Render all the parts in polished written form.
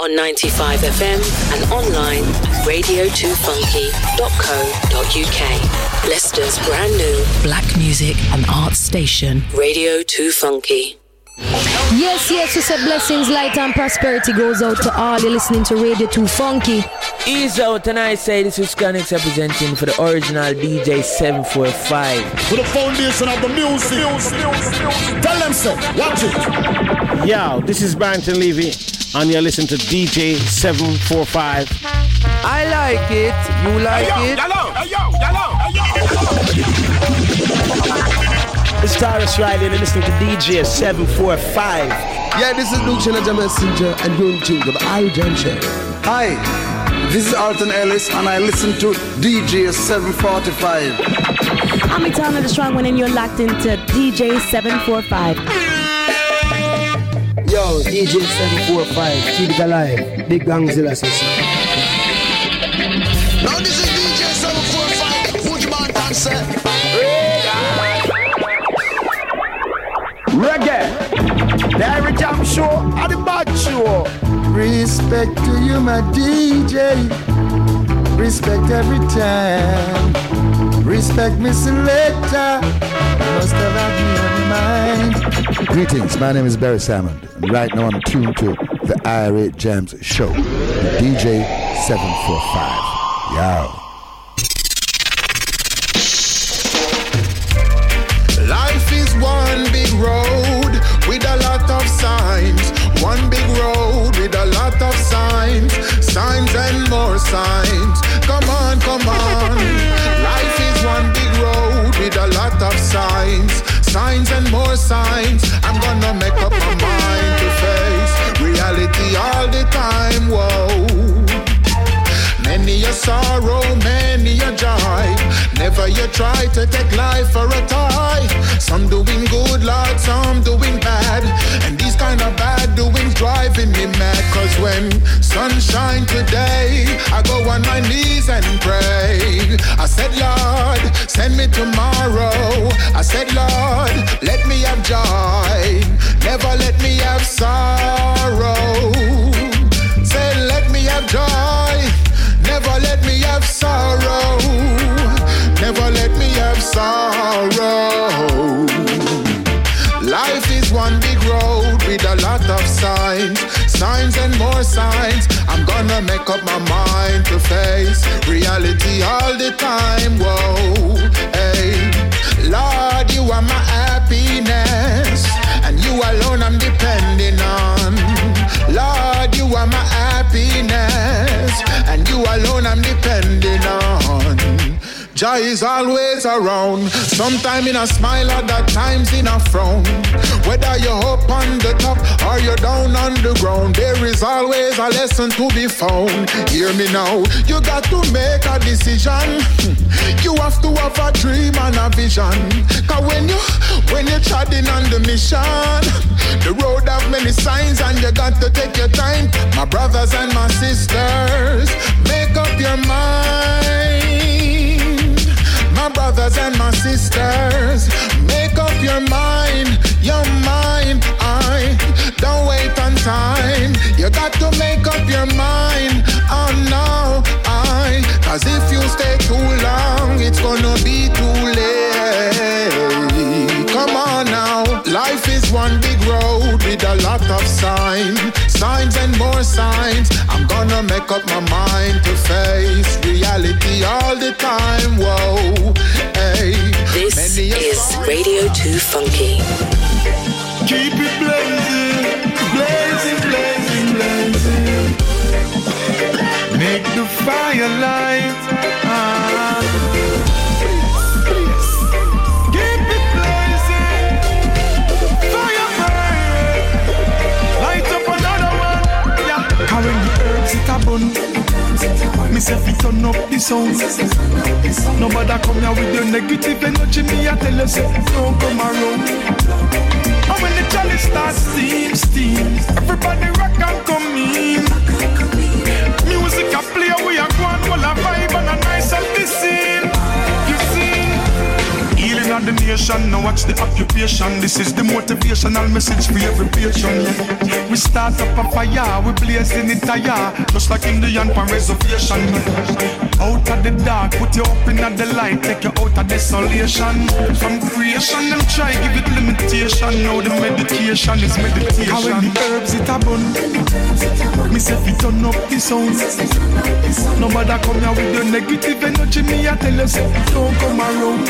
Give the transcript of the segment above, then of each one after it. on 95 FM and online at radio2funky.co.uk. Leicester's brand new black music and arts station, Radio 2 Funky. Yes, yes, we said blessings, light and prosperity goes out to all. You're listening to Radio 2 Funky. Ease out, and I say this is Chronixx representing for the original DJ 745. For the foundation of the music. Tell them so, watch it. Yo, this is Barrington Levy, and you're listening to DJ 745. I like it, you like it. It's Tarrus Riley, and you're listening to DJ 745. Yeah, this is Luke Challenger Messenger, and you're in tune with the Irie Jamms show. Hi. This is Alton Ellis, and I listen to DJ 745. I'm Etana the Strong One, and you're locked into DJ 745. Yo, DJ 745, keep it alive. Big Gangzilla Session. Now this is DJ 745, Fujman Dancer. Reggae. The Irie Jamms show and the bad show. Respect to you, my DJ. Respect every time. Respect me selector. Must have had me on your mind. Greetings, my name is Barry Salmon. And right now I'm tuned to the Irie Jamms show. DJ 745. Yow. Life is one big road with a lot of signs. One big road with a lot of signs. Signs and more signs. Come on, come on. Life is one big road with a lot of signs. Signs and more signs. I'm gonna make up my mind to face reality all the time, whoa. Many a sorrow, many a joy. Never you try to take life for a toy. Some doing good, Lord, some doing bad. And these kind of bad doings driving me mad. Cause when sunshine today, I go on my knees and pray. I said, Lord, send me tomorrow. I said, Lord, let me have joy. Never let me have sorrow. Say, let me have joy. Never let me have sorrow. Never let me have sorrow. Life is one big road with a lot of signs. Signs and more signs. I'm gonna make up my mind to face reality all the time, whoa, hey. Lord, you are my happiness, and you alone I'm depending on. Lord, you are my happiness, and you alone I'm depending on. Joy is always around, sometimes in a smile, other times in a frown. Whether you're up on the top or you're down on the ground, there is always a lesson to be found. Hear me now, you got to make a decision. You have to have a dream and a vision. Cause when you're treading on the mission, the road have many signs and you got to take your time. My brothers and my sisters, make up your mind. My brothers and my sisters, make up your mind, your mind. I don't wait on time. You got to make up your mind. Oh no, I. Cause if you stay too long, it's gonna be too late. Come on now. Life is one big road with a lot of signs. Signs and more signs. I'm gonna make up my mind to face reality all the time, whoa, hey. This is Radio 2 Funky. Keep it blazing, blazing, blazing, blazing. Make the fire light. Me say fi turn up the sound. Nobody come here with your negative energy. Me I tell you say don't come around. And when the chalice starts steam, everybody rock and come in. Music a play, we a go on, all a vibe and a nice and the scene. You see, healing on the nation. station. Now watch the occupation. This is the motivational message for every patient. We start up a fire, we blaze in it higher, just like Indian pan reservation. Out of the dark, put you up in the light, take you out of desolation. From creation, them try give it limitation. Now the meditation is meditation. How when the herbs it a bun, me say fi turn up the sound. Nobody come here with the negative energy. Me a tell you say don't come around.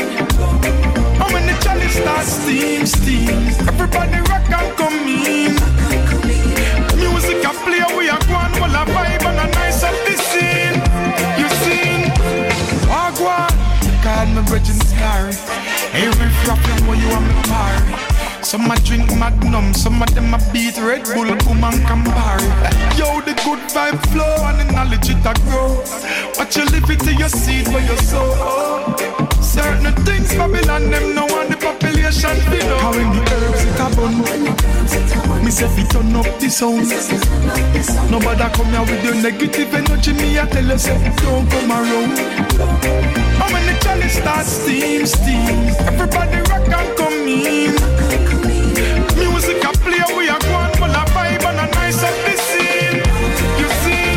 And when the chalice starts steam, everybody rock and come in. Music a play, we a go on, well a vibe and a nice up the scene. You seen? Agua, God, my bridging star. Every problem where you want me party. Some a drink Magnum, some of them a beat Red Bull, boom and Campari. Yo, the good vibe flow and the knowledge it a grow. Watch you live it to your seed where you sow. Certain things Babylon them no one the population below. How in the herbs it a bun, me say fi turn up the sound. Nobody come here with your negative energy. Me a tell you say don't come around. And when the chalice starts steam, everybody rock and come in. Music a play, we a go on, well a vibe and a nice up the scene. You see,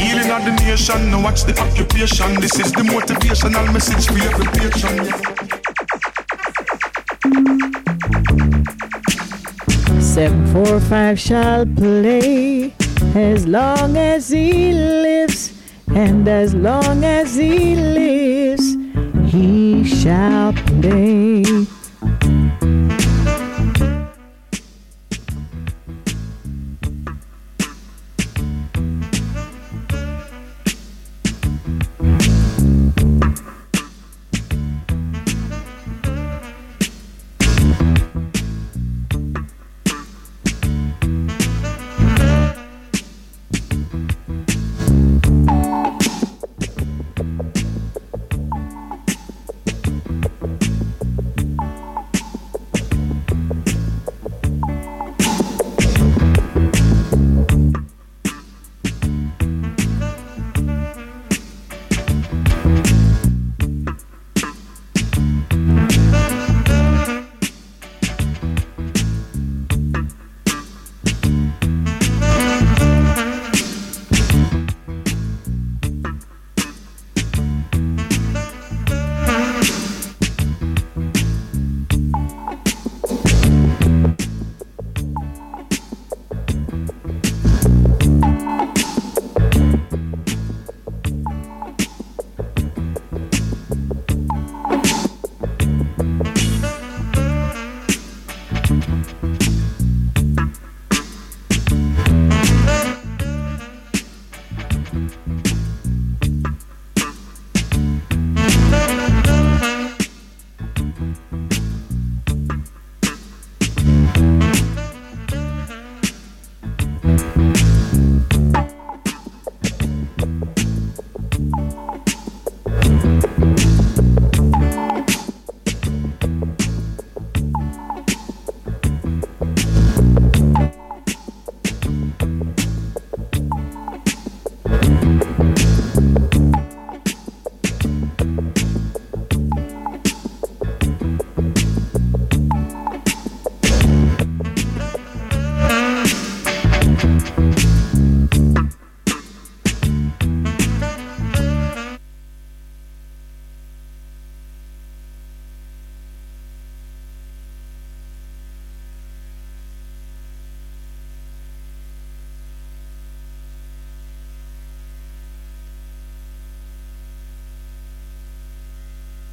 healing of the nation, now watch the occupation. This is the motivational message for every patron. 745 shall play as long as he lives, and as long as he lives, he shall play.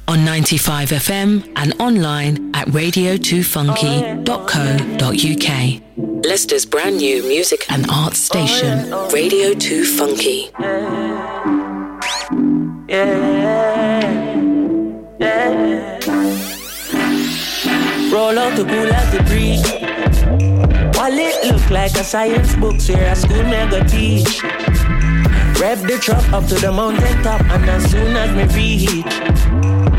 On 95 FM and online at radio2funky.co.uk. Leicester's brand new music and arts station, Radio 2 Funky. Roll out the pool at the breeze. While it look like a science book, where a school never teach. Rev the truck up to the mountain top, and as soon as me reach.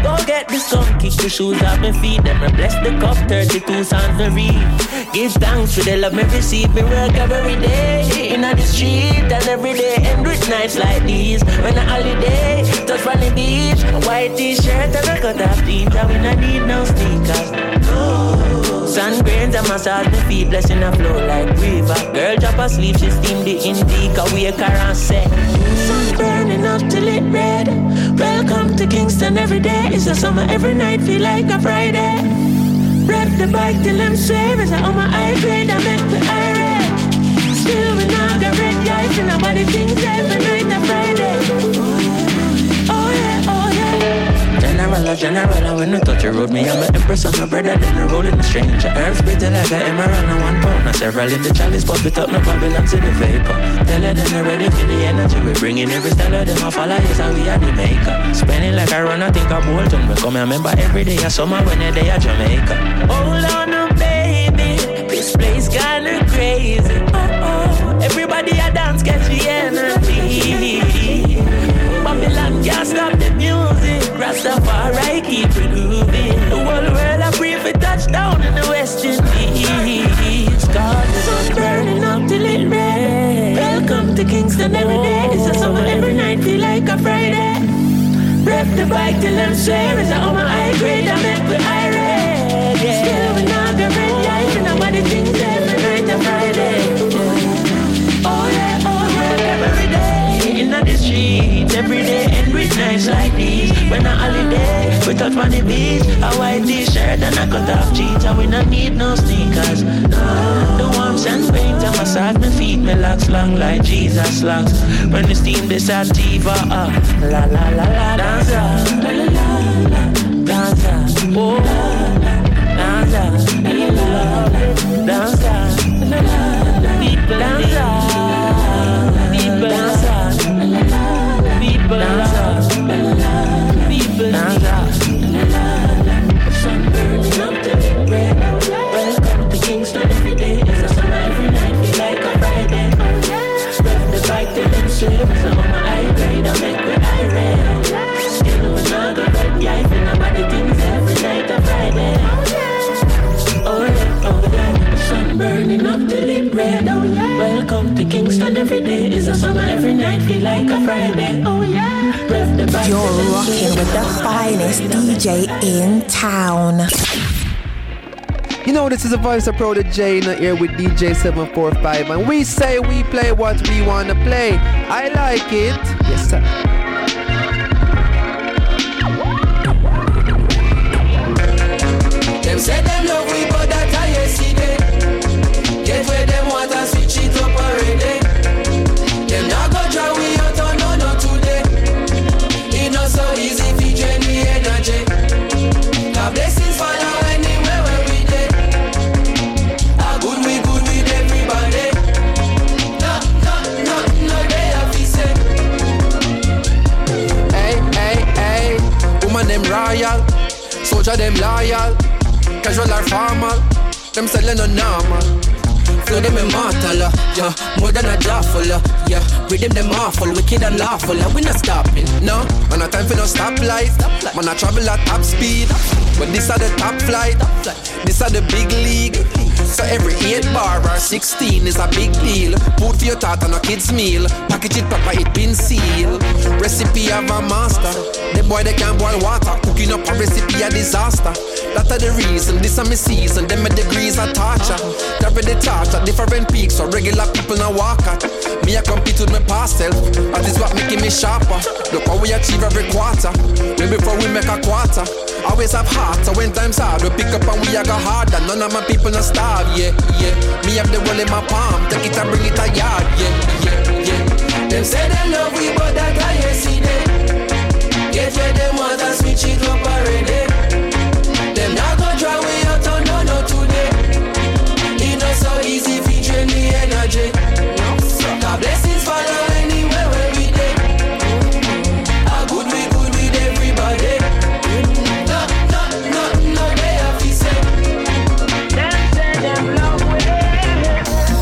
Go Don't get the sun, kick the shoes off my feet. Then I bless the cup, 32 songs to read. Give thanks for the love me receive. Me work every day in the street, and every day end with nights like these. When a holiday, touch on the beach, a white t-shirt and a cut off jeans. And we not need no sneakers. No. Sun grains and massage my feet, blessing a flow like river. Girl drop asleep, she steam the indica. We a car and set. Sun burning up till it red. Welcome to Kingston, every day is a summer, every night feel like a Friday. Rep the bike till I'm swear, as I on my eye grade, I make the eye red. Still we not got red lights and I want the things every night on Friday. Oh yeah, oh yeah. General, when I touch a road, me I'm an empress on my brother, then I roll in a stranger. Herbs bitter like an emerald on 1 pound. Now several in the chalice, but we talk no Babylon to the vapor. Tell her then they're ready for the energy. We bring in every style of them, I follow us and we are the maker. Spending like I run, I think I'm Bolton. We come and remember every day of summer when they're day of Jamaica. Oh Lord, no baby, this place kinda crazy. Oh, everybody I dance, catch the energy. Babylon can't stop the music. Rastafari keep it moving. The whole world I pray for touchdown in the West Indies. God, the sun's burning up till it red. Welcome to Kingston, every day is a summer, every night feel like a Friday. Rep the bike till I'm swear, as I on my high grade, I met with Irie. Still we not the red light, and I want the things every night on Friday. Oh yeah, oh yeah, every day. In the street, every day and with nights like these. When a holiday, we touch on the beach, a white t-shirt and a cut off jeans, and we not need no sneakers. No, the warmth and paint, I massage my feet, my locks long like Jesus locks. When the steam they sativa up, la la la la danza, la la la danza, oh danza, la la la danza, la la la people danza, people danza. People love, people love. Sun burning up till it red. Welcome to Kingston, every day is a summer, every night feel like a Friday. Rep the bike till them slips, so on my eye grade I make with Irie. Still another red guy, and I'm at the things every night a Friday. Oh yeah, oh yeah. Sun burning up till it red. Oh yeah. Welcome to Kingston, every day is a summer, every night feel like a Friday. Oh yeah. You're rocking with the finest DJ in town. You know, this is a voice of Protoje in the air with DJ 745, and we say we play what we wanna play. I like it. Yes sir. Them say them love we, but that I yesterday. Get where them want and switch it up already. Them not go try we out on no no today. It not so easy if you drain the energy. God blessings follow anywhere where we dey. A good with everybody. No they have to say. Hey, woman them royal, soldier them loyal, casual or formal, them selling no normal. Flow them immortal, yeah. More than a jawful, yeah. Rhythm them awful, wicked and lawful, we not stopping, no. Man a time for no stoplight, man a travel at top speed. But this are the top flight, this are the big league. So every 8 bar or 16 is a big deal. Food for your thought and a kid's meal. Package it proper, it been sealed. Recipe of a master. The boy they can't boil water. Cooking up a recipe a disaster. That are the reason, this are my season. Them my degrees are torture. They're the torture. At different peaks, so regular people now walk at. Me I compete with my past self, that is what making me sharper. Look how we achieve every quarter, maybe before we make a quarter. Always have heart, so when time's hard, we pick up and we go harder. None of my people not starve, yeah. Me have the world in my palm, take it and bring it a yard, yeah. Them say they love we, but that I see them. Get where them want and switch it up already. Them not gonna try we out on no today. So easy featuring the energy. God blessings follow anywhere where we dey. Good with everybody. No, they have to say. Them say them love with it.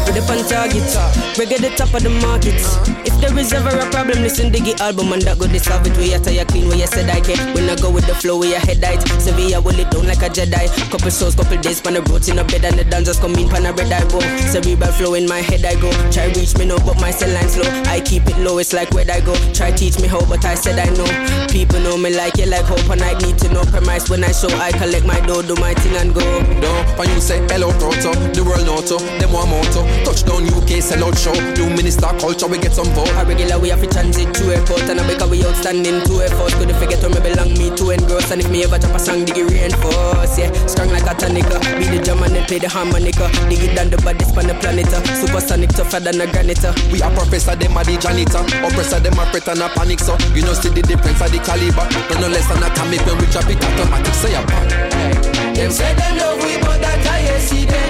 With the Pantagita. Reggae the top of the markets. If there is ever a problem, listen to the album and that go dissolve it. We are tired clean, we are said I can. When I go with the flow, we are head height. Sevilla will it down like a Jedi. Couple souls, couple days, pan the roads in a bed and the dancers come in, pan a red I go. Cerebral flow in my head I go. Try reach me now, but my cell line slow. I keep it low, it's like where I go. Try teach me how, but I said I know. People know me like you, yeah, like hope, and I need to know premise when I show. I collect my dough, do my thing and go. Dump, and you say hello, Proto. The world auto, them one motor. Touchdown UK, sell out show. New minister culture, we get some vote. A regular we have to transit to airport, and I become we outstanding to effort. Could you forget where me belong, me to engross, and if me ever drop a song, dig it reinforce. Yeah, strong like a tonica. Be the drum and then play the harmonica. Dig it down the body span the planet. Supersonic tougher than a granite. We are professor, them are the janitor. Oppressor, them are threat and a panic, so you know see the difference of the caliber. No less than a comic when we drop it automatic, say a bang. Them say them love we, but that I see them.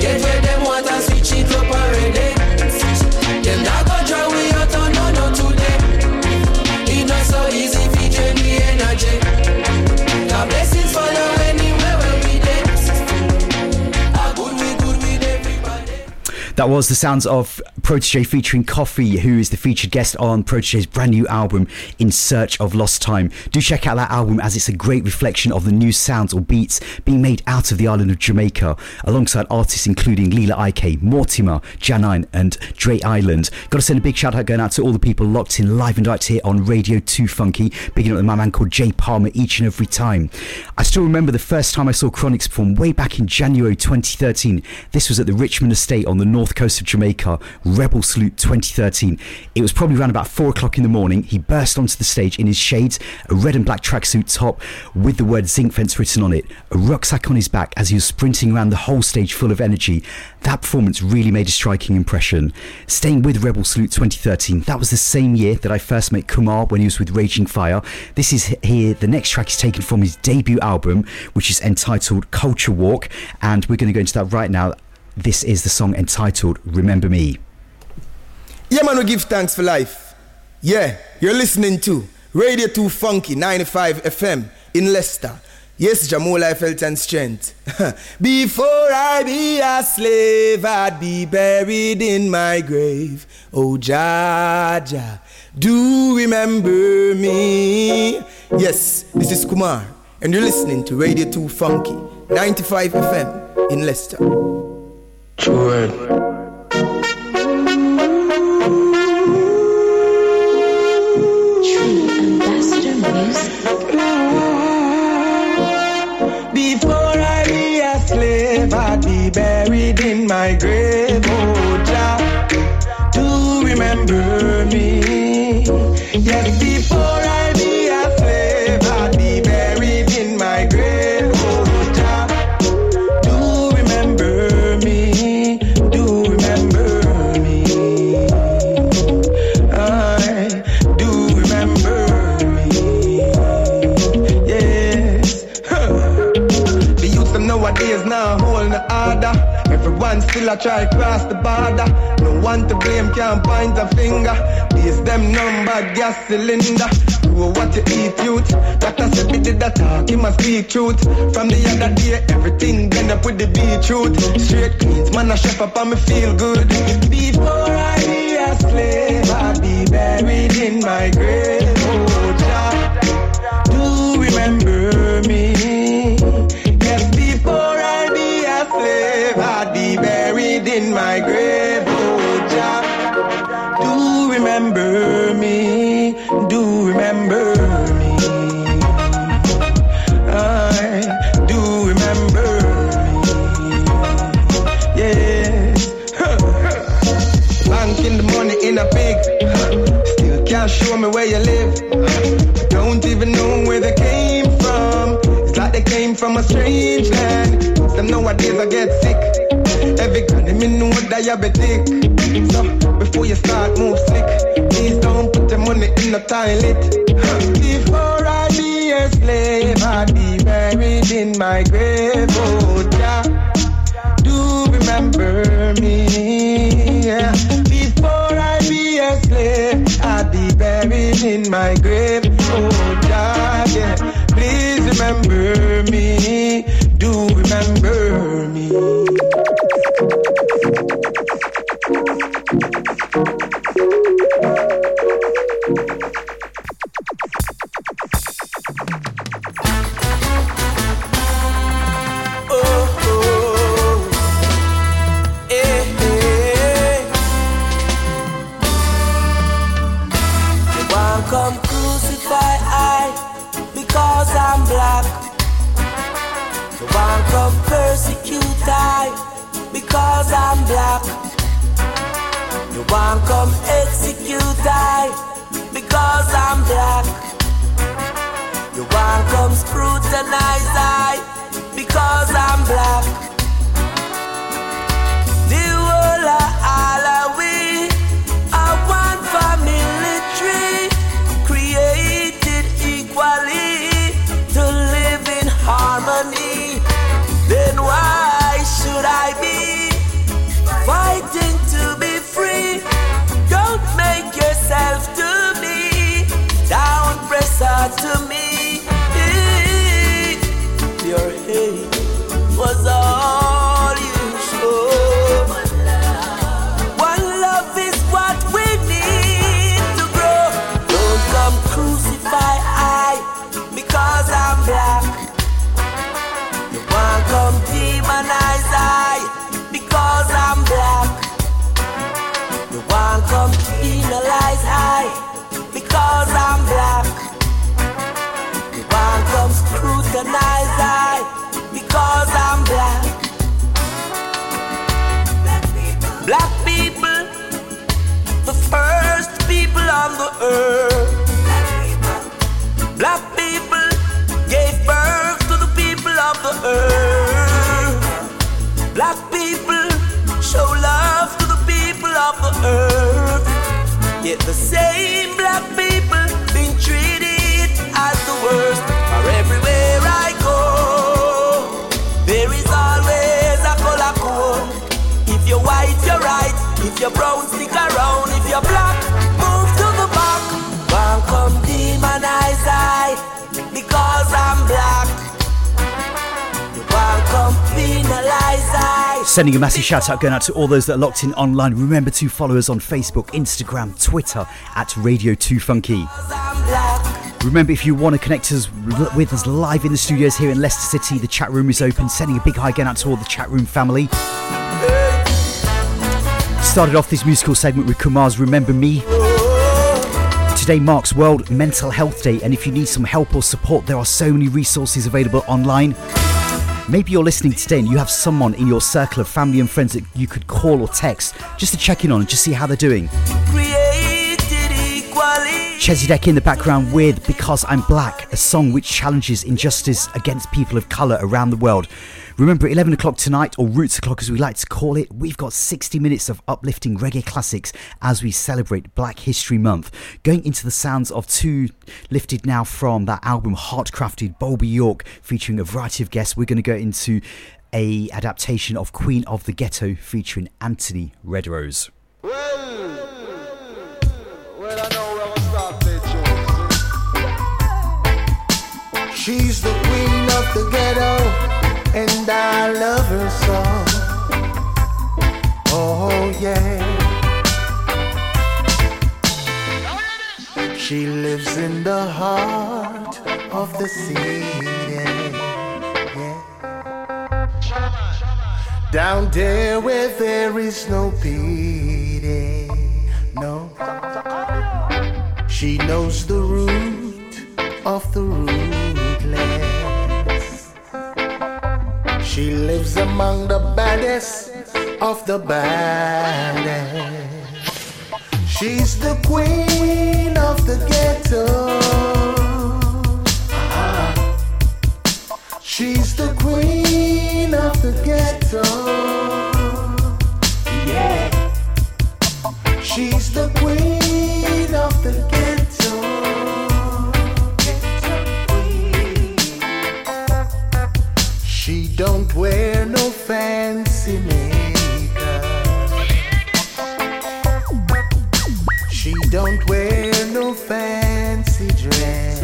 Get where them want and switch it up already. Them that go draw we out on no today. It's not so easy if you drain the energy. The blessings follow anywhere when we dance. How good with everybody. That was the sounds of Protoje featuring Koffee, who is the featured guest on Protoje's brand new album, In Search of Lost Time. Do check out that album, as it's a great reflection of the new sounds or beats being made out of the island of Jamaica, alongside artists including Lila Iké, Mortimer, Janine and Dre Island. Got to send a big shout out going out to all the people locked in live and direct here on Radio 2 Funky, picking up with my man called Jay Palmer each and every time. I still remember the first time I saw Chronixx perform way back in January 2013. This was at the Richmond Estate on the north coast of Jamaica, Rebel Salute 2013. It was probably around about 4 o'clock in the morning. He burst onto the stage in his shades, a red and black tracksuit top with the word Zinc Fence written on it, a rucksack on his back as he was sprinting around the whole stage full of energy. That performance really made a striking impression. Staying with Rebel Salute 2013, that was the same year that I first met Kumar when he was with Raging Fire. This is here, the next track is taken from his debut album, which is entitled Culture Walk, and we're going to go into that right now. This is the song entitled Remember Me. Yeah, man, we give thanks for life. Yeah, you're listening to Radio 2 Funky 95 FM in Leicester. Yes, Jamola, I felt and strength. Before I be a slave, I'd be buried in my grave. Oh, Jah Jah, do remember me. Yes, this is Kumar, and you're listening to Radio 2 Funky 95 FM in Leicester. True. Buried in my grave, oh Jah, do remember me. Yes, before I be a slave, I'll be buried in my grave, oh Jah, do remember me, do remember me. I do remember me. Yes, the youth of nowadays now. Everyone still a try cross the border. No one to blame, can't point a finger. These them number gas cylinder. Do what you eat, youth. That I said, we did that talk, you must speak truth. From the other day, everything end up with the beetroot. Straight cleans, man, I shape up and me feel good. Before I be a slave, I'll be buried in my grave. Oh, Jah, do remember me. In my grave, oh Jah, do remember me, do remember me. I do remember me. Yes. Banking the money in a pig, still can't show me where you live. Don't even know where they came from. It's like they came from a strange land. Them nowadays I get sick. Every kind of me know diabetic. So, before you start, move slick. Please don't put the money in the toilet. Before I be a slave, I'd be buried in my grave. Oh, Jah, do remember me. Yeah. Before I be a slave, I'd be buried in my grave. Oh, Jah, yeah. Please remember me. Do remember me. Thank you. block. You won't come execute I because I'm black. You won't come scrutinize I because I'm black. The whole of all of we are one family tree, created equally to live in harmony. Then why should I be fighting to be free? Don't make yourself to me, down pressure to me. Your hate was all you showed. One love is what we need to grow. Don't come crucify I because I'm black. You won't come demonize I because I'm black. You won't come penalize I because I'm black. Come scrutinize I because I'm black. Black people, the first people on the earth. Black people gave birth to the people of the earth. Black people show love to the people of the earth. Yet the same black people been treated as the worst. Everywhere I go, there is always a color code. If you're white, you're right. If you're brown, stick around. If you're black, move to the back. Won't come demonize I because I'm black. Won't come penalize I. Sending a massive shout out going out to all those that are locked in online. Remember to follow us on Facebook, Instagram, Twitter at Radio 2 Funky. Remember, if you want to connect us with us live in the studios here in Leicester City, the chat room is open. Sending a big hi again out to all the chat room family. Started off this musical segment with Kumar's Remember Me. Today marks World Mental Health Day, and if you need some help or support, there are so many resources available online. Maybe you're listening today and you have someone in your circle of family and friends that you could call or text just to check in on and just see how they're doing. Chezzy Deck in the background with Because I'm Black, a song which challenges injustice against people of colour around the world. Remember, at 11 o'clock tonight, or Roots O'Clock as we like to call it, we've got 60 minutes of uplifting reggae classics as we celebrate Black History Month. Going into the sounds of two lifted now from that album Heartcrafted, Bowlby York, featuring a variety of guests. We're going to go into a adaptation of Queen of the Ghetto featuring Anthony Redrose. Well, I know. She's the queen of the ghetto, and I love her so. Oh yeah. She lives in the heart of the city, yeah. Yeah. Down there where there is no pity, no. She knows the root of the root. She lives among the baddest of the baddest. She's the queen of the ghetto. Uh-huh. She's the queen of the ghetto. Yeah. She's the queen of the ghetto. Don't wear no fancy makeup. She don't wear no fancy dress.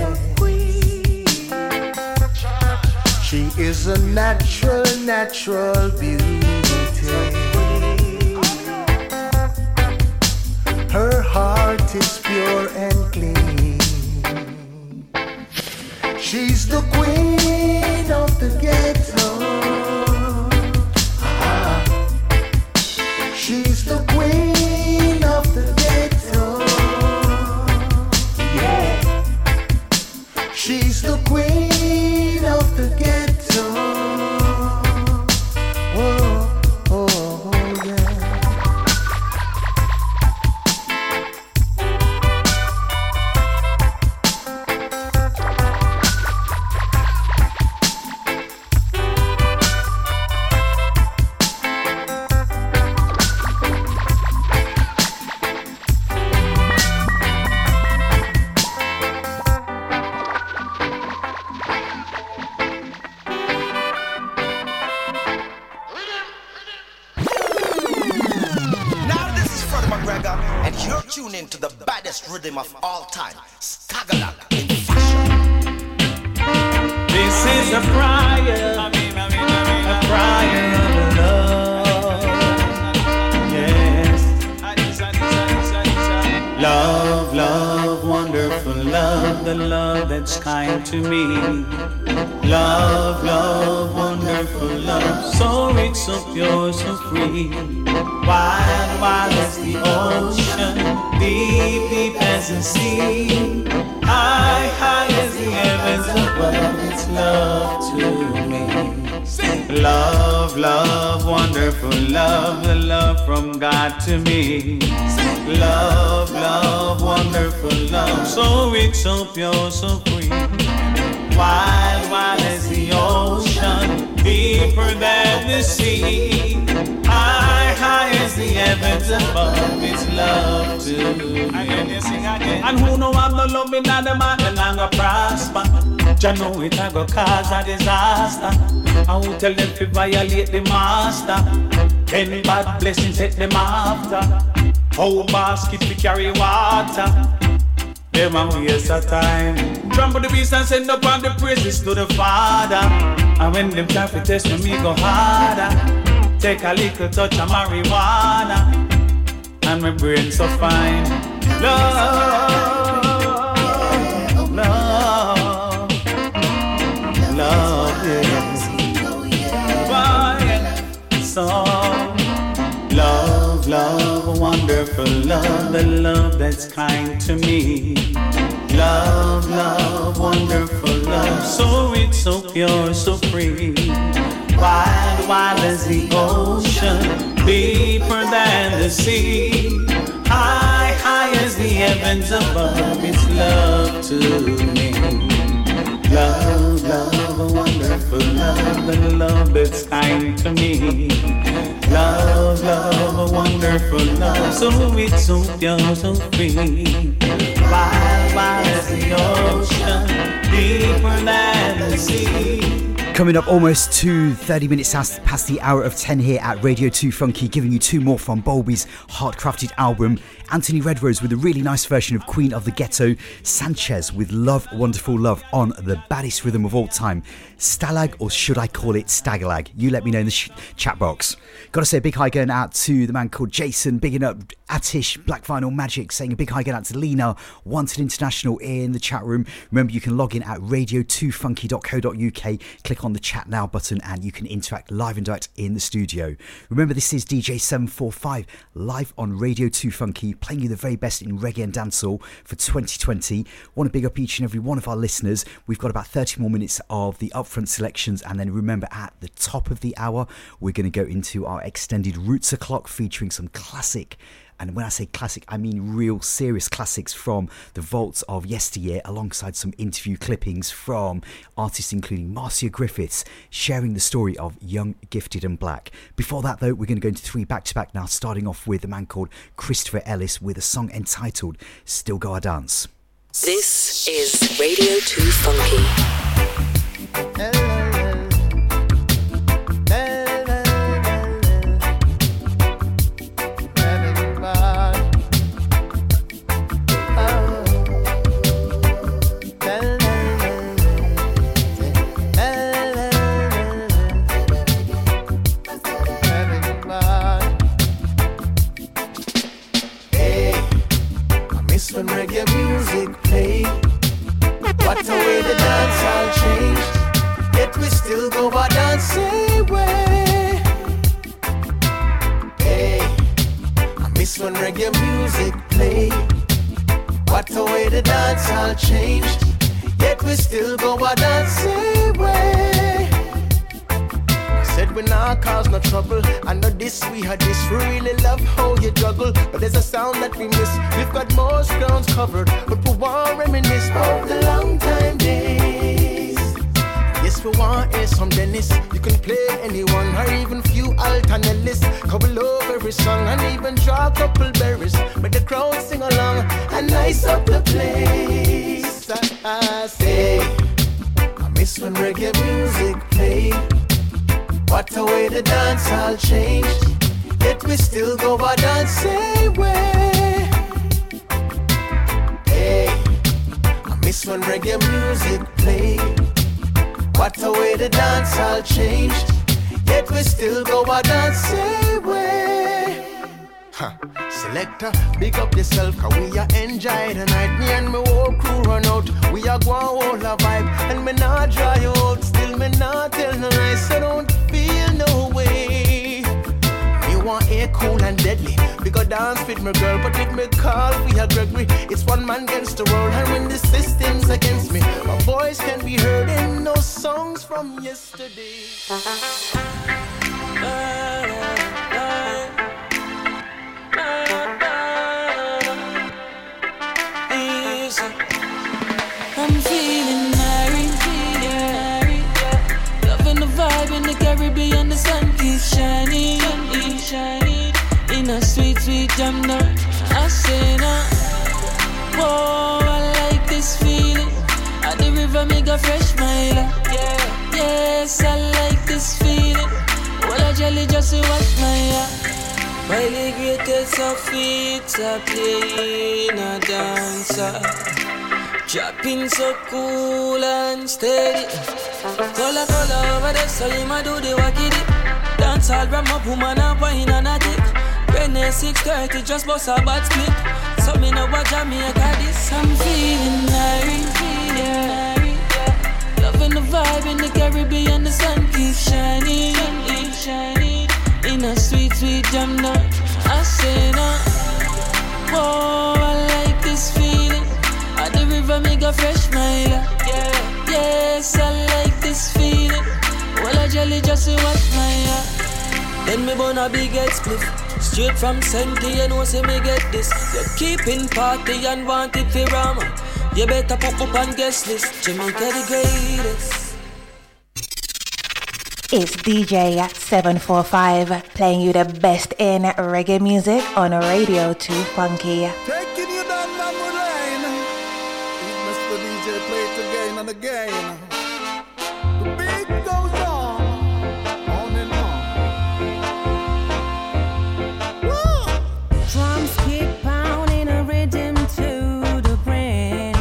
She is a natural, natural beauty. Her heart is pure and clean. She's the queen of the ghetto. She's the queen of the ghetto. Yeah. She's the queen of the ghetto. Oh, oh, oh yeah. Tune in to the baddest rhythm of all time, Stalag in fashion. This is a prior, a prior of love. Yes. Love, love, wonderful love, the love that's kind to me. Love, love, wonderful love, so rich, so pure, so free. Wild, wild as the ocean, deep, deep as the sea. High, high as the heavens above, it's love to me. Love, love, wonderful love, the love from God to me. Love, love, wonderful love, so rich, so pure, so free. Wild, wild as the ocean, deeper than the sea. High, high as the heavens above, it's love to me. And who know I'm the love in the man, the land go prosper. Jah know it a go cause a disaster. I will tell them to violate the master. Ten bad blessings hit them after. Whole basket to carry water. Them a waste of time. Trample the beast and send up all the praises to the Father. And when them try to test me, me go harder. Take a little touch of marijuana, and my brain so fine. Love, love, love, yeah. So love, love, wonderful love, the love that's kind to me. Love, love, wonderful love, so rich, so pure, so free. Wild, wild as the ocean, deeper than the sea. High, high as the heavens above, it's love to me. Love, love, wonderful love, the love that's kind to me. Love, love, wonderful love, so sweet, so pure, so free. Wild, wild as the ocean, deeper than the sea. Coming up almost 2:30 minutes past the hour of 10 here at Radio 2 Funky, giving you two more from Bowlby's heart-crafted album. Anthony Redrose with a really nice version of Queen of the Ghetto. Sanchez with Love, Wonderful Love on the baddest rhythm of all time, Stalag, or should I call it Stagalag? You let me know in the chat box. Gotta say a big hi going out to the man called Jason, bigging up Atish, Black Vinyl Magic, saying a big hi going out to Lena, Wanted International in the chat room. Remember you can log in at radio2funky.co.uk, click on the chat now button and you can interact live and direct in the studio. Remember, this is DJ 745 live on Radio 2 Funky, playing you the very best in reggae and dancehall for 2020. Want to big up each and every one of our listeners. We've got about 30 more minutes of the upfront selections, and then remember at the top of the hour we're going to go into our extended Roots O'Clock featuring some classic. And when I say classic, I mean real serious classics from the vaults of yesteryear, alongside some interview clippings from artists including Marcia Griffiths, sharing the story of Young, Gifted and Black. Before that, though, we're going to go into three back-to-back now, starting off with a man called Christopher Ellis with a song entitled Still Go A Dance. This is Radio 2 Funky. Hello. When reggae music played, what a way the dance all changed, yet we still go our dancing way. Hey, I miss when reggae music played, what a way the dance all changed, yet we still go our dancing way. Said we nah cause no trouble. I know this, we had this. We really love how you juggle, but there's a sound that we miss. We've got most grounds covered, but we want reminisce of the long time days. Yes, we want is some Dennis. You can play anyone, or even few Alton Ellis. Cause we love every song, and even draw a couple berries. But the crowd sing along and nice up the place. I say, I miss when reggae music played. What a way the dance all changed, yet we still go our dancing way. when reggae music played. What a way the dance all changed, yet we still go our dancing way. Huh. Selector, big up yourself, cause we are enjoy the night. Me and my whole crew run out, we are going all a vibe. And me not dry you out, still me not tell no lies. I don't feel no way. Me want air cool and deadly, because dance with my girl, but with me call, we are Gregory. It's one man against the world, and when the system's against me, my voice can be heard in no songs from yesterday. I'm feeling merry, yeah. Loving the vibe in the Caribbean, the sun keeps shining, shining. In a sweet, sweet jam now, I say now, whoa, I like this feeling. At the river, make a fresh mile, yeah. Yes, I like this feeling. Well, I jelly just to wash my eye. While the greatest of feats are playing a dancer, dropping so cool and steady. Cola over there, so you might do the wacky dip. Dance all ram up, woman and wine and a dick. Brenner 6:30, just bust a bad split. So me know what Jamaica this. I'm feeling merry, yeah. Loving the vibe in the Caribbean, the sun keeps shining, shining. In a sweet, sweet jam now, I say now, whoa, I like this feeling. At the river, make a fresh mile, yeah. Yes, I like this feeling. Well, I jelly just to wash my eye. Then me burn a big head split, straight from Senti, and know say me get this. You keeping party and want it for Rama. You better pop up and guess this. Jamaica the greatest. It's DJ 745 playing you the best in reggae music on Radio 2 Funky. Taking you down memory lane. Mr. DJ plays again and again. The beat goes on and on. Woo! Drums keep pounding a rhythm to the brain.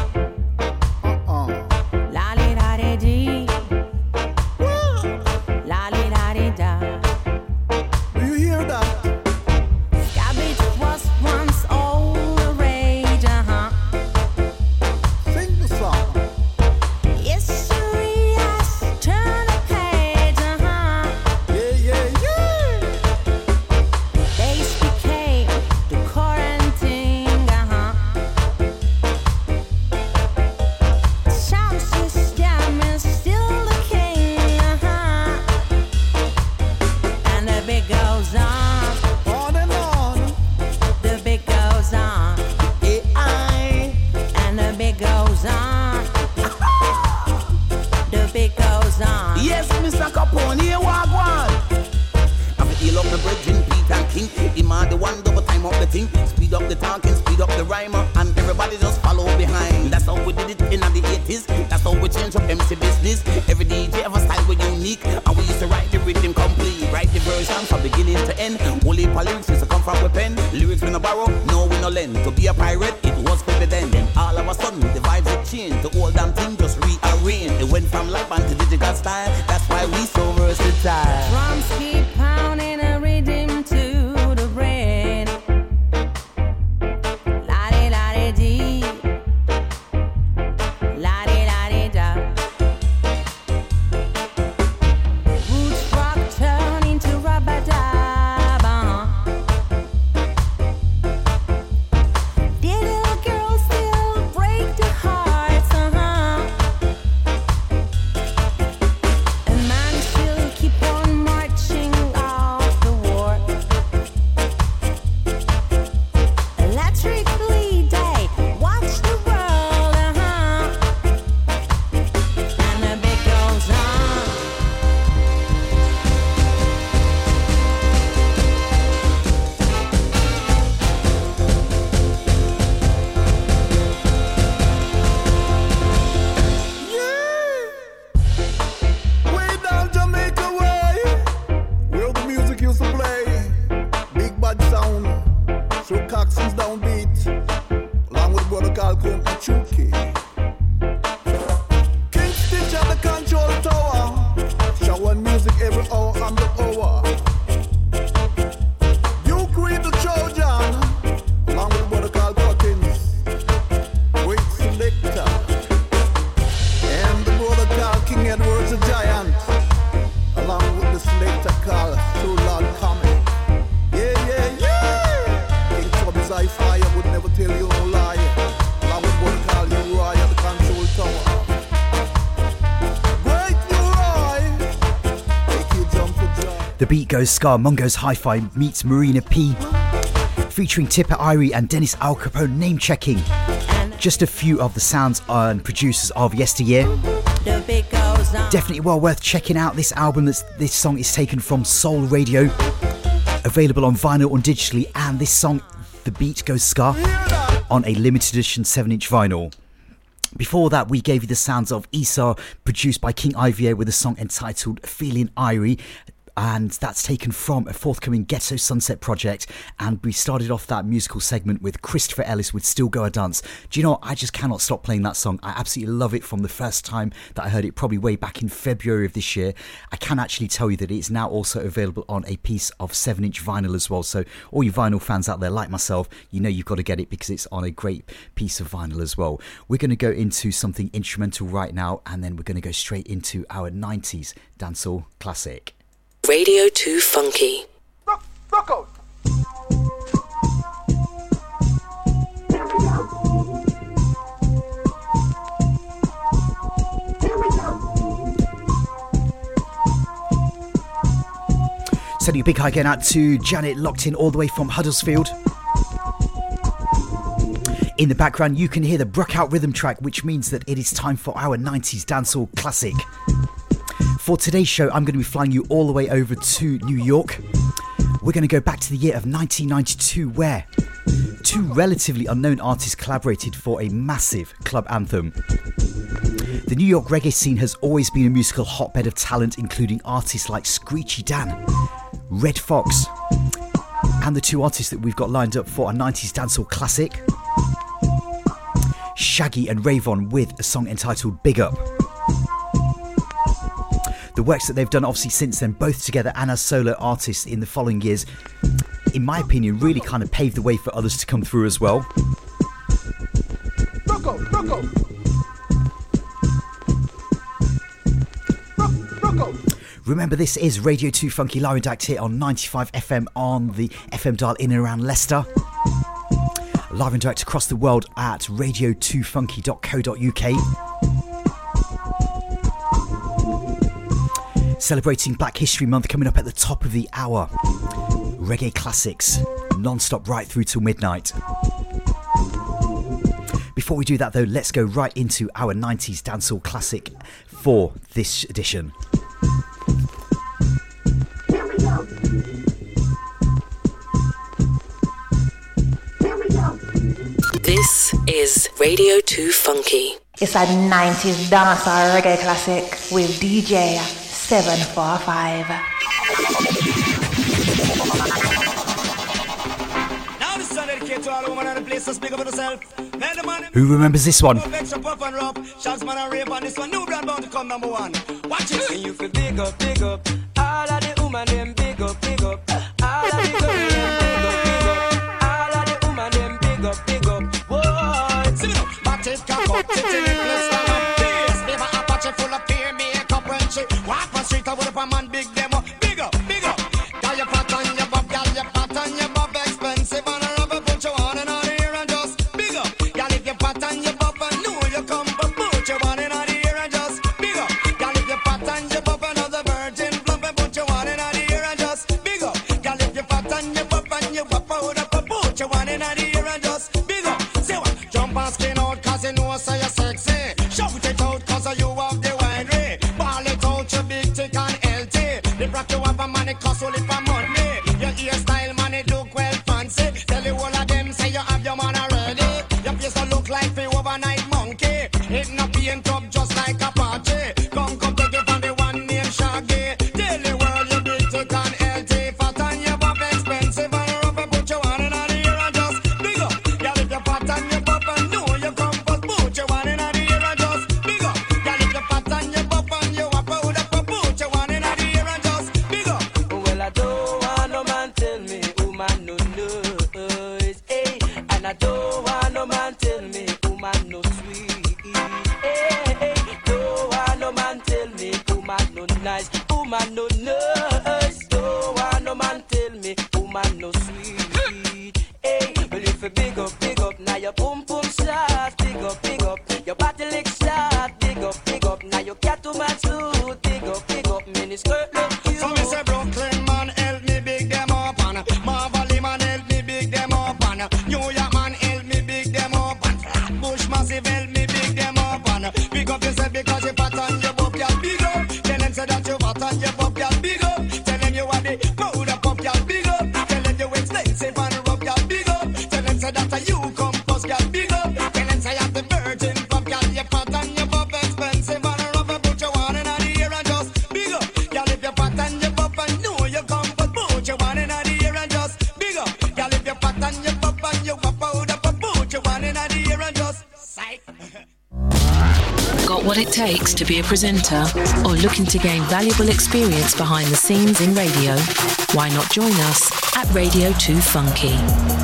Marching sci-fi, I would never tell you no lie. I would want to call you Roy at the control tower. Break your eye, make you jump for joy. The beat goes ska, Mungo's Hi-Fi meets Marina P. Featuring Tipper Irie and Dennis Al Capone name checking. Just a few of the sounds and producers of yesteryear. Definitely well worth checking out this album. This song is taken from Soul Radio. Available on vinyl and digitally, and this song, The Beat Goes Ska, on a limited edition 7-inch vinyl. Before that, we gave you the sounds of Esau, produced by King Ivier, with a song entitled Feeling Irie, and that's taken from a forthcoming Ghetto Sunset project. And we started off that musical segment with Christopher Ellis with Still Go A Dance. Do you know what? I just cannot stop playing that song. I absolutely love it from the first time that I heard it, probably way back in February of this year. I can actually tell you that it is now also available on a piece of 7-inch vinyl as well. So all you vinyl fans out there like myself, you know you've got to get it because it's on a great piece of vinyl as well. We're going to go into something instrumental right now, and then we're going to go straight into our 90s dancehall classic. Radio 2 Funky. Rock out. Sending a big hi again out to Janet, locked in all the way from Huddersfield. In the background, you can hear the Brookout rhythm track, which means that it is time for our 90s dancehall classic. For today's show, I'm going to be flying you all the way over to New York. We're going to go back to the year of 1992, where two relatively unknown artists collaborated for a massive club anthem. The New York reggae scene has always been a musical hotbed of talent, including artists like Screechy Dan, Red Fox, and the two artists that we've got lined up for a 90s dancehall classic, Shaggy and Ravon, with a song entitled Big Up. The works that they've done obviously since then, both together and as solo artists in the following years, in my opinion, really kind of paved the way for others to come through as well. Rocco. Remember, this is Radio 2 Funky Larendact here on 95 FM on the FM dial in and around Leicester. Live and direct across the world at radio2funky.co.uk. Celebrating Black History Month, coming up at the top of the hour. Reggae classics, non-stop right through till midnight. Before we do that though, let's go right into our 90s dancehall classic for this edition. This is Radio 2 Funky. It's a 90s dancehall reggae classic with DJ 745. Who remembers this one? Watch it. You feel big up, big up. All of the woman them big up, big up. All of the girl them big up, big up. All of the woman them big up, big up. Whoa. Walk the street, I would have a man big demo. Bigger, bigger. Got your fat on your bob, got your fat on your bob. Expensive and a rubber, put you on and out here and just bigger. Got your fat on your bob and know you come, but put you on and out here and just bigger. Got your fat on your bob, another virgin plump, and put you on and out here and just bigger. Got your fat on your bob and say that a you come first, girl, big up. Tell them say I'm the virgin from girl, your fat and your buff expensive and rough, and put your one in the air and just big up. Girl, if your fat and your buff and know you come first, put your one in the air and just big up. Girl, if your fat and your buff and you wap out up, and put your one in the air and just psych. Got what it takes to be a presenter or looking to gain valuable experience behind the scenes in radio? Why not join us at Radio 2 Funky?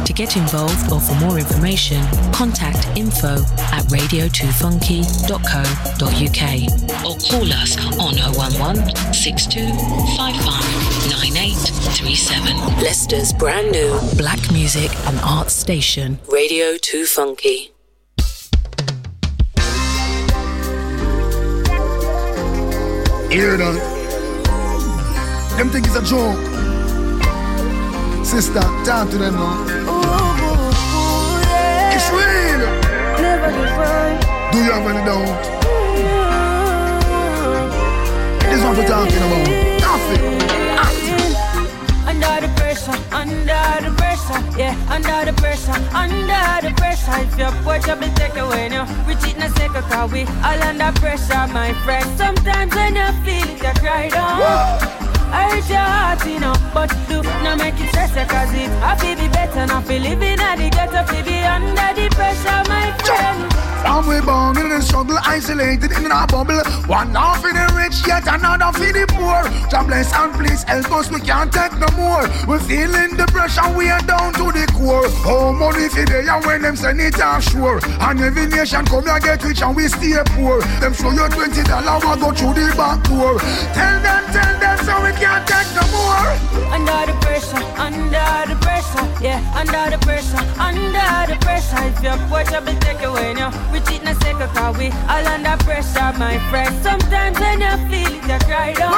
To get involved or for more information, contact info@radio2funky.co.uk or call us on 011 62 55 9837. Leicester's brand new black music and arts station, Radio 2 Funky. Hear them. Them think it's a joke. Sister, talk to them now. Ooh, yeah. It's real. Never do you have any doubt? This one for talking about nothing. Under the pressure, under the pressure. Yeah, under the pressure, under the pressure. If your pressure be taken away now, we cheat in a second, cause we all under pressure, my friend. Sometimes when you feel it, you cry down. I hurt your heart, you know, but do not make it stress you, cause it happy be better. Not be living at the ghetto, be under the pressure, my friend. Some we born in the struggle, isolated in our bubble. One half in the rich, yet another for the poor. God bless and please help us, we can't take no more. We're feeling the pressure, we are down to the core. Oh, money for they and when them send it offshore. And every nation come here get rich and we stay poor. Them show you $20, we go through the back door. Tell them so we can't take no more. Under the pressure, under the pressure. Yeah, under the pressure, under the pressure. If your pressure be taken away now, we cheat in a second, cause we all under pressure, my friend. Sometimes when you feel it, you cry down. I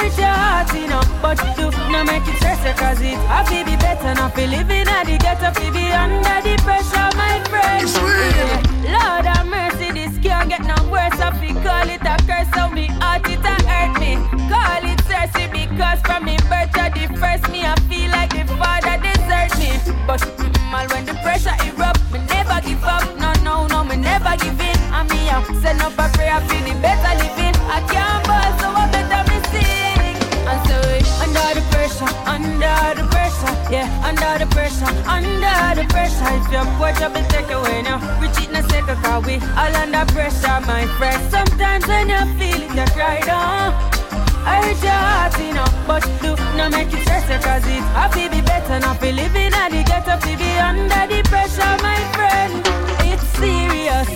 hurt your heart, you know, but do not make it stress you, cause it happy be better. Not be living at the ghetto, be under the pressure, my friend. Yeah. Lord have mercy, this can't get no worse. If we call it a curse, so me heart it and hurt me. Call it stressy, because from me birth to the first me, I feel like the father desert me. But all when the pressure erupt, me never give up. No, me never give in. I'm here, send up a prayer, feeling better living. I can't ball, so I better be sick. And so under the pressure, under the pressure. Yeah, under the pressure, under the pressure. If your pressure be taken away now, we cheat in a second, cause we all under pressure, my friend. Sometimes when you feel it, you cry down. I hurt your heart, you know, but do not make it stress you, cause it happy be better. Not be living at the ghetto, be under the pressure, my friend. It's serious,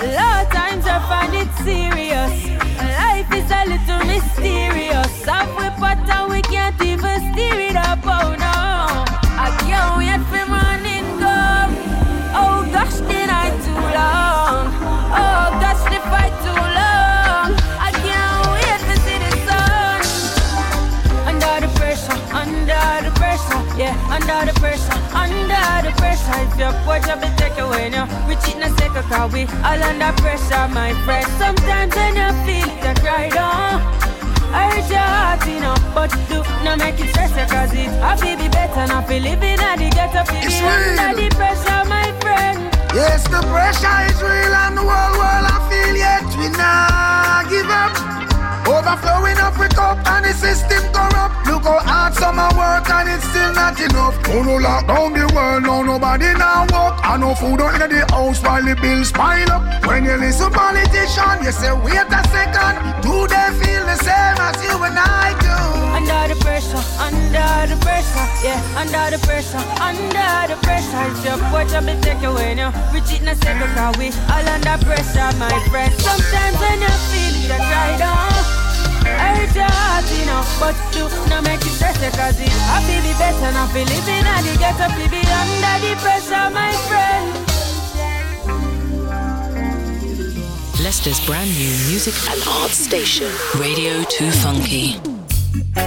a lot of times I find it serious. Life is a little mysterious. Some we pot and we can't even steer it up, oh no. I can't wait for morning come. Oh gosh, the night too long. Oh gosh, the fight too long. I can't wait to see the sun. Under the pressure, under the pressure. Yeah, under the pressure, under the pressure. If your pressure be taken away now, we cheat in a second, cause we all under pressure, my friend. Sometimes when you feel it, you cry down. I hurt your heart, you know, but do not make it stress you, cause it happy be better. Not be living at the ghetto, be under the pressure, my friend. Yes, the pressure is real and the world I feel, yet we not give up. Overflowing up with cup and the system corrupt. Look how hard some a work and it's still not enough. Oh no, lock down the world, no nobody now walk. I no food out in the house while the bills pile up. When you listen politician, you say wait a second. Do they feel the same as you and I do? Under the pressure, under the pressure. Yeah, under the pressure, under the pressure. It's your pressure be taken away now. We cheat in a second, cause we all under pressure, my friend. Sometimes when you feel it, you cry down. I hurt your heart, you know, but do not make it stress you, cause it happy be better. Not be living and you get up to be under the pressure, my friend. Leicester's brand new music and arts station, Radio 2 Funky. Oh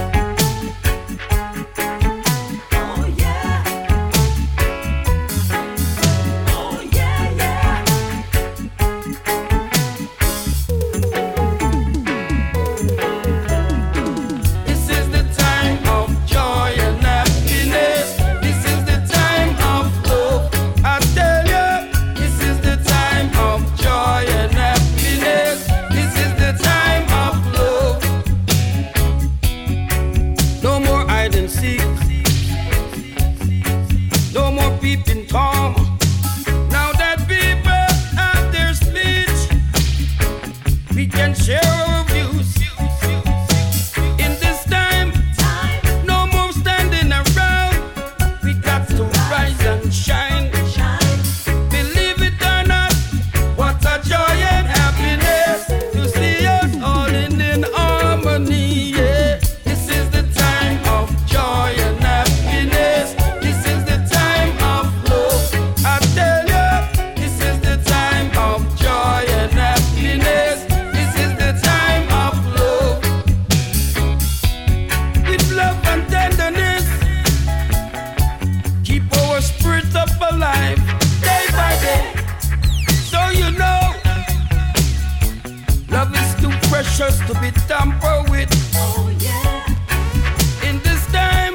just to be tampered with. Oh yeah. In this time,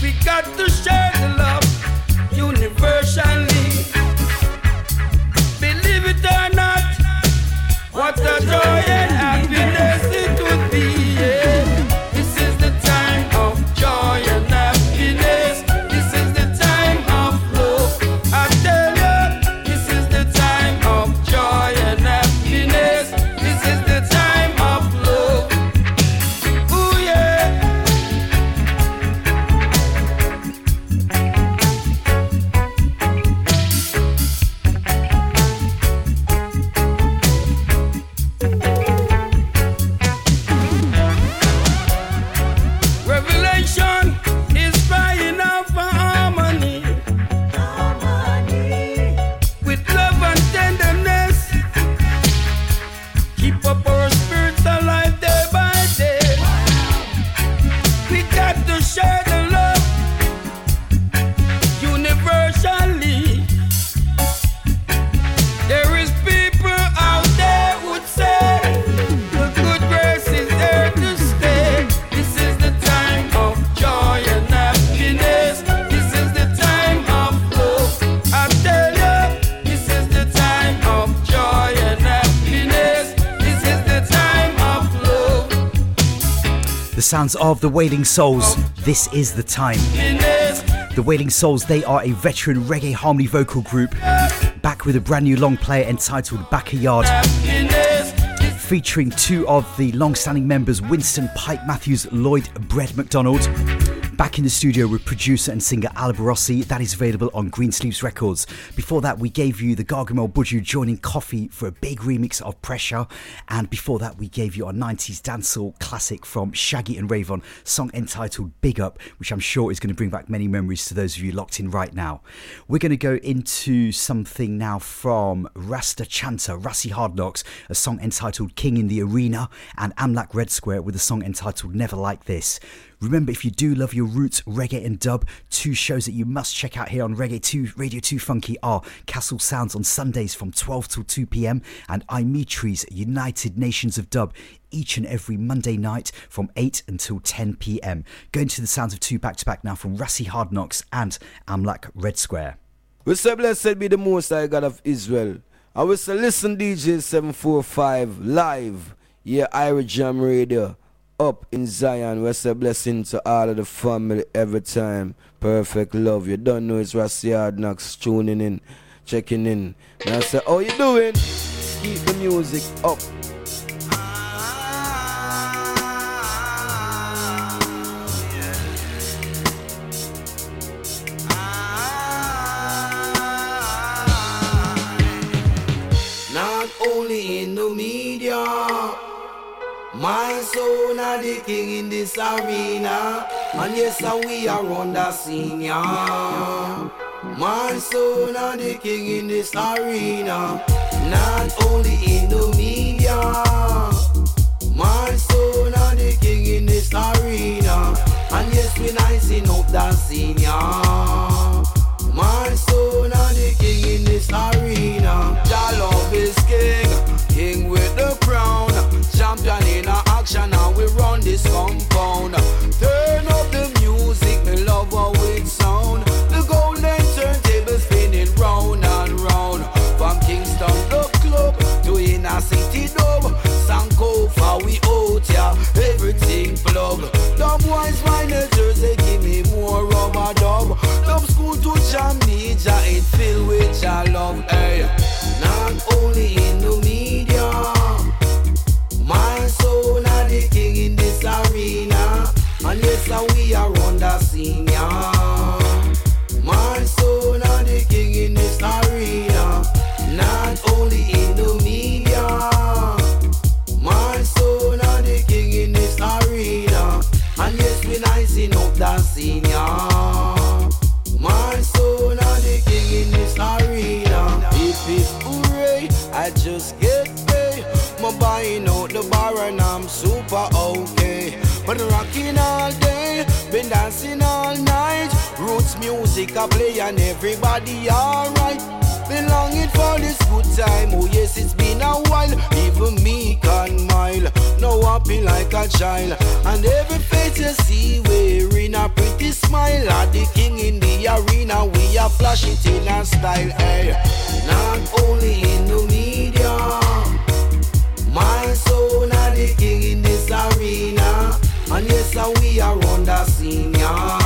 we got to share the love universally. Believe it or not, what a joy and happiness it would be. Yeah. This is the time of joy and happiness. This is the time of love. I tell you, this is the time of joy and happiness. This is the time of love. Ooh yeah. Revelation is crying out for harmony. With love and tenderness, keep up our spirits alive day by day. We got to share the love universally. There is people out there would say the good grace is there to stay. This is the time of joy and happiness. This is the time of love. I tell you, this is the time of joy and happiness. This is the time of love. The sounds of the Wailing Souls, This Is The Time. Happiness. The Wailing Souls, they are a veteran reggae harmony vocal group, back with a brand new long player entitled Backyard, Happiness. featuring two of the long-standing members, Winston Pike Matthews, Lloyd Bread McDonald, back in the studio with producer and singer Al Barossi. That is available on Greensleeves Records. Before that, we gave you the Gargamel Budju joining Koffee for a big remix of Pressure. And before that, we gave you our 90s dancehall classic from Shaggy and Ravon, song entitled Big Up, which I'm sure is going to bring back many memories to those of you locked in right now. We're going to go into something now from Rasta Chanter, Rassi Hardknocks, a song entitled King in the Arena, and Amlak Redsquare with a song entitled Never Like This. Remember, if you do love your roots, reggae and dub, two shows that you must check out here on Reggae 2, Radio 2 Funky are Castle Sounds on Sundays from 12 till 2pm and Imitri's United Nations of Dub each and every Monday night from 8 until 10pm. Going to the sounds of two back-to-back now from Rassi Hardknocks and Amlak Redsquare. We say blessed be the Most High God of Israel. I will say listen DJ 745 live, yeah, Irie Jamms Radio. Up in Zion, we say blessing to all of the family every time. Perfect love. You don't know it's Rassi Hardknocks tuning in, checking in. And I say, how you doing? Keep the music up. Not only in the media. My son are the king in this arena, and yes, we are on the scene, yeah. My son are the king in this arena, not only in the media. My son are the king in this arena, and yes, we nicing up the scene, yeah. My son are the king in this arena. The love is king, king with the crown. Champion in our action and we run this compound. Turn up the music, we love how it sound. The golden turntable spinning round and round. From Kingston the club to inner city dub. Sankofa we out ya, yeah, everything plug. Dumb wise managers they give me more of a dub. Dumb school to Jamaica it filled with your love, hey. Not only in the media. My son are the king in this arena, and yes, we are on the scene, yeah. My son are the king in this arena, not only in the media. My son are the king in this arena, and yes, we nicing up the scene, yeah. My son are the king in this arena. If it's hooray, I just get paid. My buying out the bar and I'm super okay. Been rocking all day, been dancing all night. Roots music I play and everybody alright. Been longing for this good time. Oh yes, it's been a while. Even me can mile. Now happy like a child. And every face you see wearing a pretty smile. At the king in the arena, we are flash it in our style. Hey. Not only in the media, my soul are the king in this arena. And yes, we are on the scene, yeah.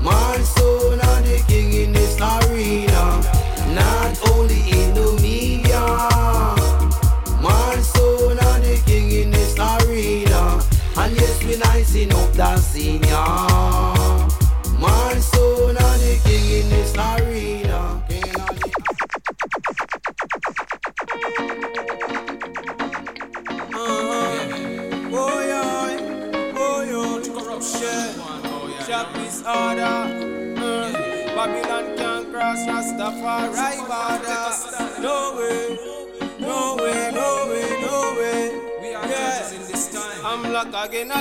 My soul are the king in this arena. Not only in the media, my soul are the king in this arena. And yes, we nicing up the scene, yeah. My soul are the king in this arena. Babylon can't cross Rastafari border. No way, no way, no way, no way. We are judges in this time. Amlak again, yeah.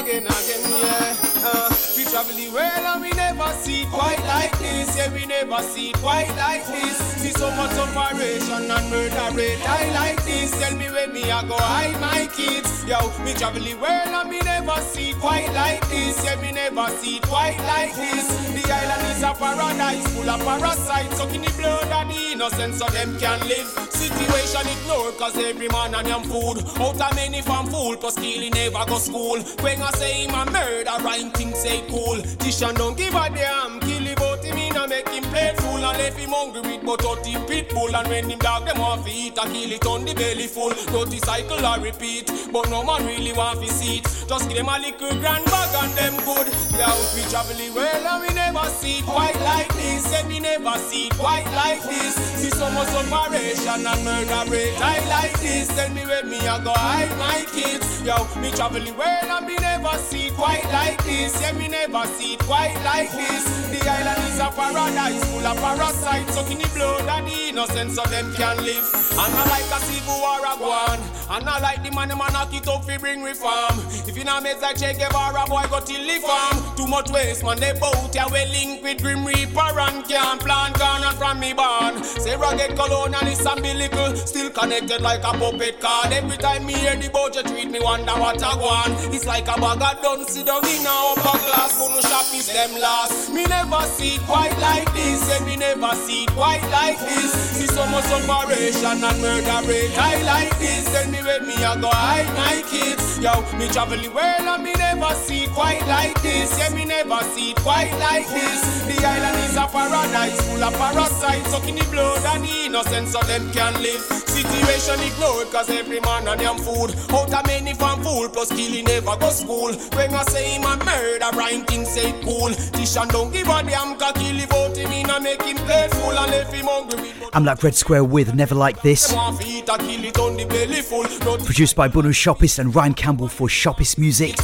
We travel the world and we never see quite like this. Yeah, we never see quite like this. See so much operation and murder rate. I like this. Tell me where me I go hide my kids. Yo, we travel the world and we never see quite like this. Yeah, we never see quite like this. The island is a paradise full of parasites, sucking the blood of the innocent so them can live. Situation ignored cause every man and them food. Out of many farm fool, plus killing never go school. When I say him a murder, rhyme things say cool. Tishan don't give a damn, kill him out him in and make him play fool. And left him hungry with but out him pit bull. And when him dog them off he eat, I kill it on the belly full. Dirty cycle I repeat, but no man really want to see it. Just give them a little grand bag and them good. Yeah, we travel well and we never see quite like this. Said we never see quite like this. See so much operation and murder rate. I like this. Tell me where me I go hide my kids. Yo, me traveling well and me never see quite like this. Yeah, me never see quite like this. The island is a paradise full of parasites, sucking the blood and the innocent so them can live. And I like a civil war a one. And I like the man them a knock it up fi bring reform. If you not make like Che Guevara boy go till the farm. Too much waste man they bout ya well. Link with Grim Reaper and can't plan corner from me born. Say rugged colonialist and umbilical, still connected like a puppet card. Every time me hear the budget treat me wonder what I want. It's like a bag of done sit down in a upper class. Gonna shop is them last. Me never see quite like this. Say me never see quite like this. See so much operation and murder rate. I like this. Tell me where me I go hide my kids. Yo, me travel the world and me never see quite like this. Yeah, me never see quite like this. The island is a paradise full of parasites, sucking the blood and the innocent so them can live. Situation ignored cause every man and them food. Out of many farm fool, plus killing never go school. When I say him a murder, rhyme things say cool. Tishan don't give a damn, cause kill him out him in and make him play full and left him hungry. Amlak Redsquare with Never Like This. Produced by Bunu Shoppis and Ryan Campbell for Shoppis Music.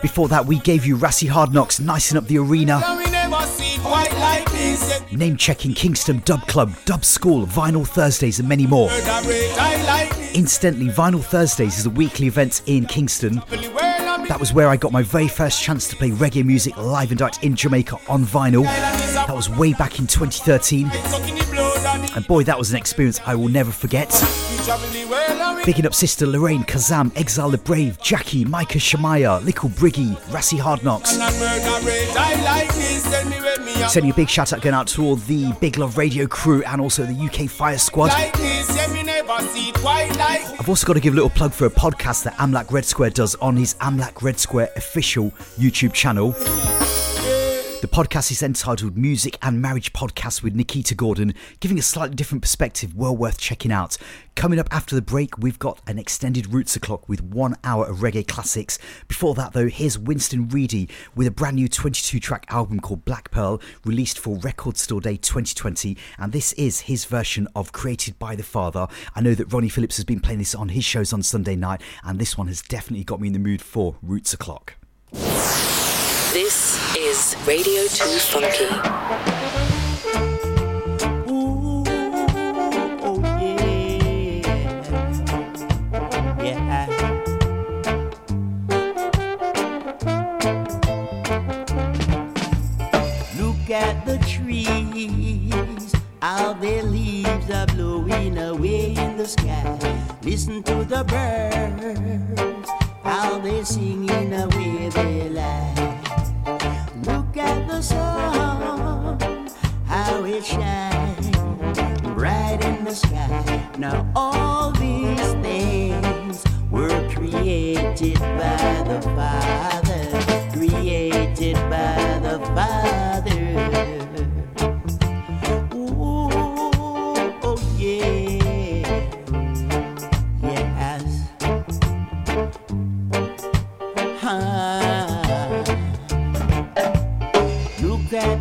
Before that we gave you Rassi Hardknocks, Nicing Up the Arena. Name checking Kingston Dub Club, Dub School, Vinyl Thursdays and many more. Incidentally, Vinyl Thursdays is a weekly event in Kingston. That was where I got my very first chance to play reggae music live and direct in Jamaica on vinyl. That was way back in 2013. And boy, that was an experience I will never forget. Picking up Sister Lorraine, Kazam, Exile the Brave, Jackie, Micah Shamaya, Little Briggy, Rassi Hardknocks. Sending a big shout out going out to all the Big Love Radio crew and also the UK Fire Squad. I've also got to give a little plug for a podcast that Amlak Redsquare does on his Amlak Redsquare official YouTube channel. The podcast is entitled Music and Marriage Podcast with Nikita Gordon, giving a slightly different perspective, well worth checking out. Coming up after the break, we've got an extended Roots O'Clock with 1 hour of reggae classics. Before that, though, here's Winston Reedy with a brand new 22-track album called Black Pearl, released for Record Store Day 2020, and this is his version of Created by the Father. I know that Ronnie Phillips has been playing this on his shows on Sunday night, and this one has definitely got me in the mood for Roots O'Clock. This is Radio 2 Funky. Ooh, oh yeah. Yeah. Look at the trees All the leaves are blowing away in the sky. Listen to the birds, how they singing away their life. Look at the sun, how it shines bright in the sky. Now all these things were created by the Father, created by the Father.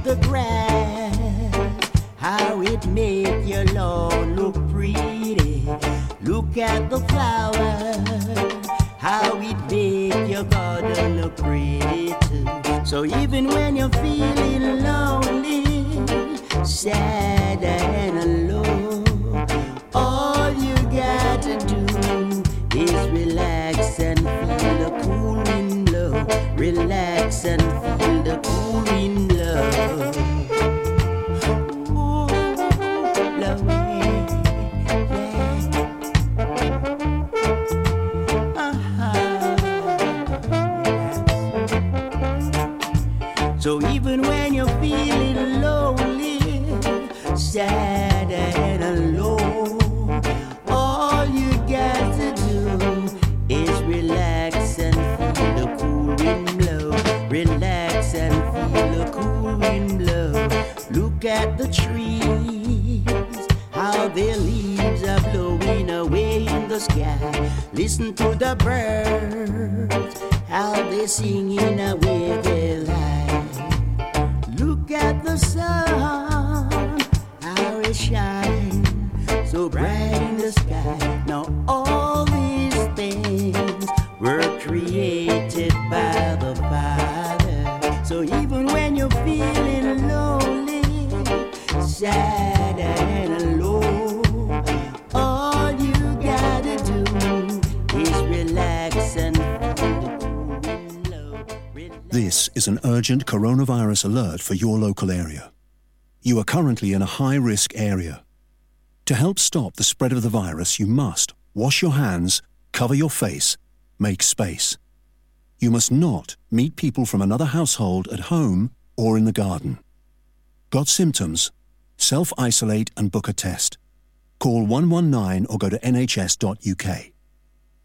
The grass, how it made your lawn look pretty. Look at the flowers, how it made your garden look pretty too. So even when you're feeling lonely, sad and alone, all you gotta do is relax and feel the cool wind blow. Relax and feel the cool wind blow. So even when you're feeling lonely, sad and alone, all you got to do is relax and feel the cool wind blow. Relax and feel the cool wind blow. Look at the trees, how their leaves are blowing away in the sky. Listen to the birds, how they're singing away their life. Look at the sun, how it shines so bright in the sky. Now all these things were created by the Father. So even when you're feeling lonely, sad and alone, all you gotta do is relax and This is an urgent coronavirus alert for your local area. You are currently in a high-risk area. To help stop the spread of the virus, you must wash your hands, cover your face, make space. You must not meet people from another household at home or in the garden. Got symptoms? Self-isolate and book a test. Call 119 or go to nhs.uk.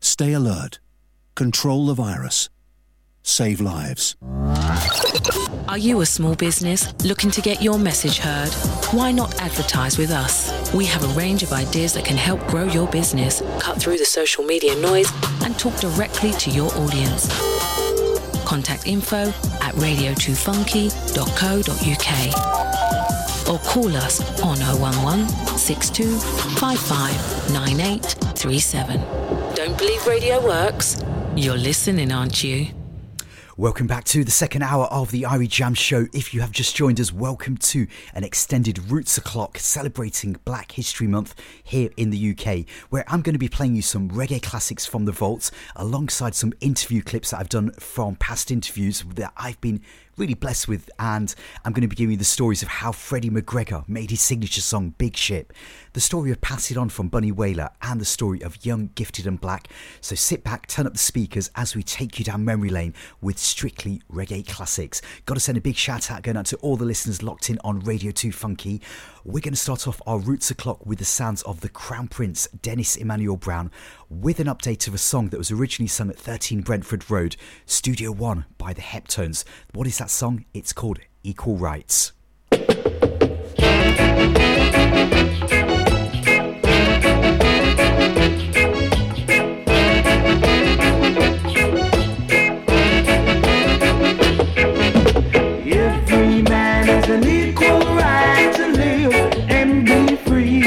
Stay alert. Control the virus. Save lives. Are you a small business looking to get your message heard? Why not advertise with us? We have a range of ideas that can help grow your business, cut through the social media noise, and talk directly to your audience. Contact info at radio2funky.co.uk or call us on 011 62 55 9837. Don't believe radio works? You're listening, aren't you? Welcome back to the second hour of the Irie Jamms show. If you have just joined us, welcome to an extended Roots O'Clock celebrating Black History Month here in the UK, where I'm going to be playing you some reggae classics from the vaults alongside some interview clips that I've done from past interviews that I've been really blessed with, and I'm going to be giving you the stories of how Freddie McGregor made his signature song Big Ship, the story of Pass It On from Bunny Wailer, and the story of Young, Gifted and Black. So sit back, turn up the speakers as we take you down memory lane with strictly reggae classics. Got to send a big shout out going out to all the listeners locked in on Radio 2 Funky. We're going to start off our Roots O'Clock with the sounds of the Crown Prince, Dennis Emmanuel Brown, with an update of a song that was originally sung at 13 Brentford Road, Studio One, by the Heptones. What is that song? It's called Equal Rights. Every man has an equal right to live and be free,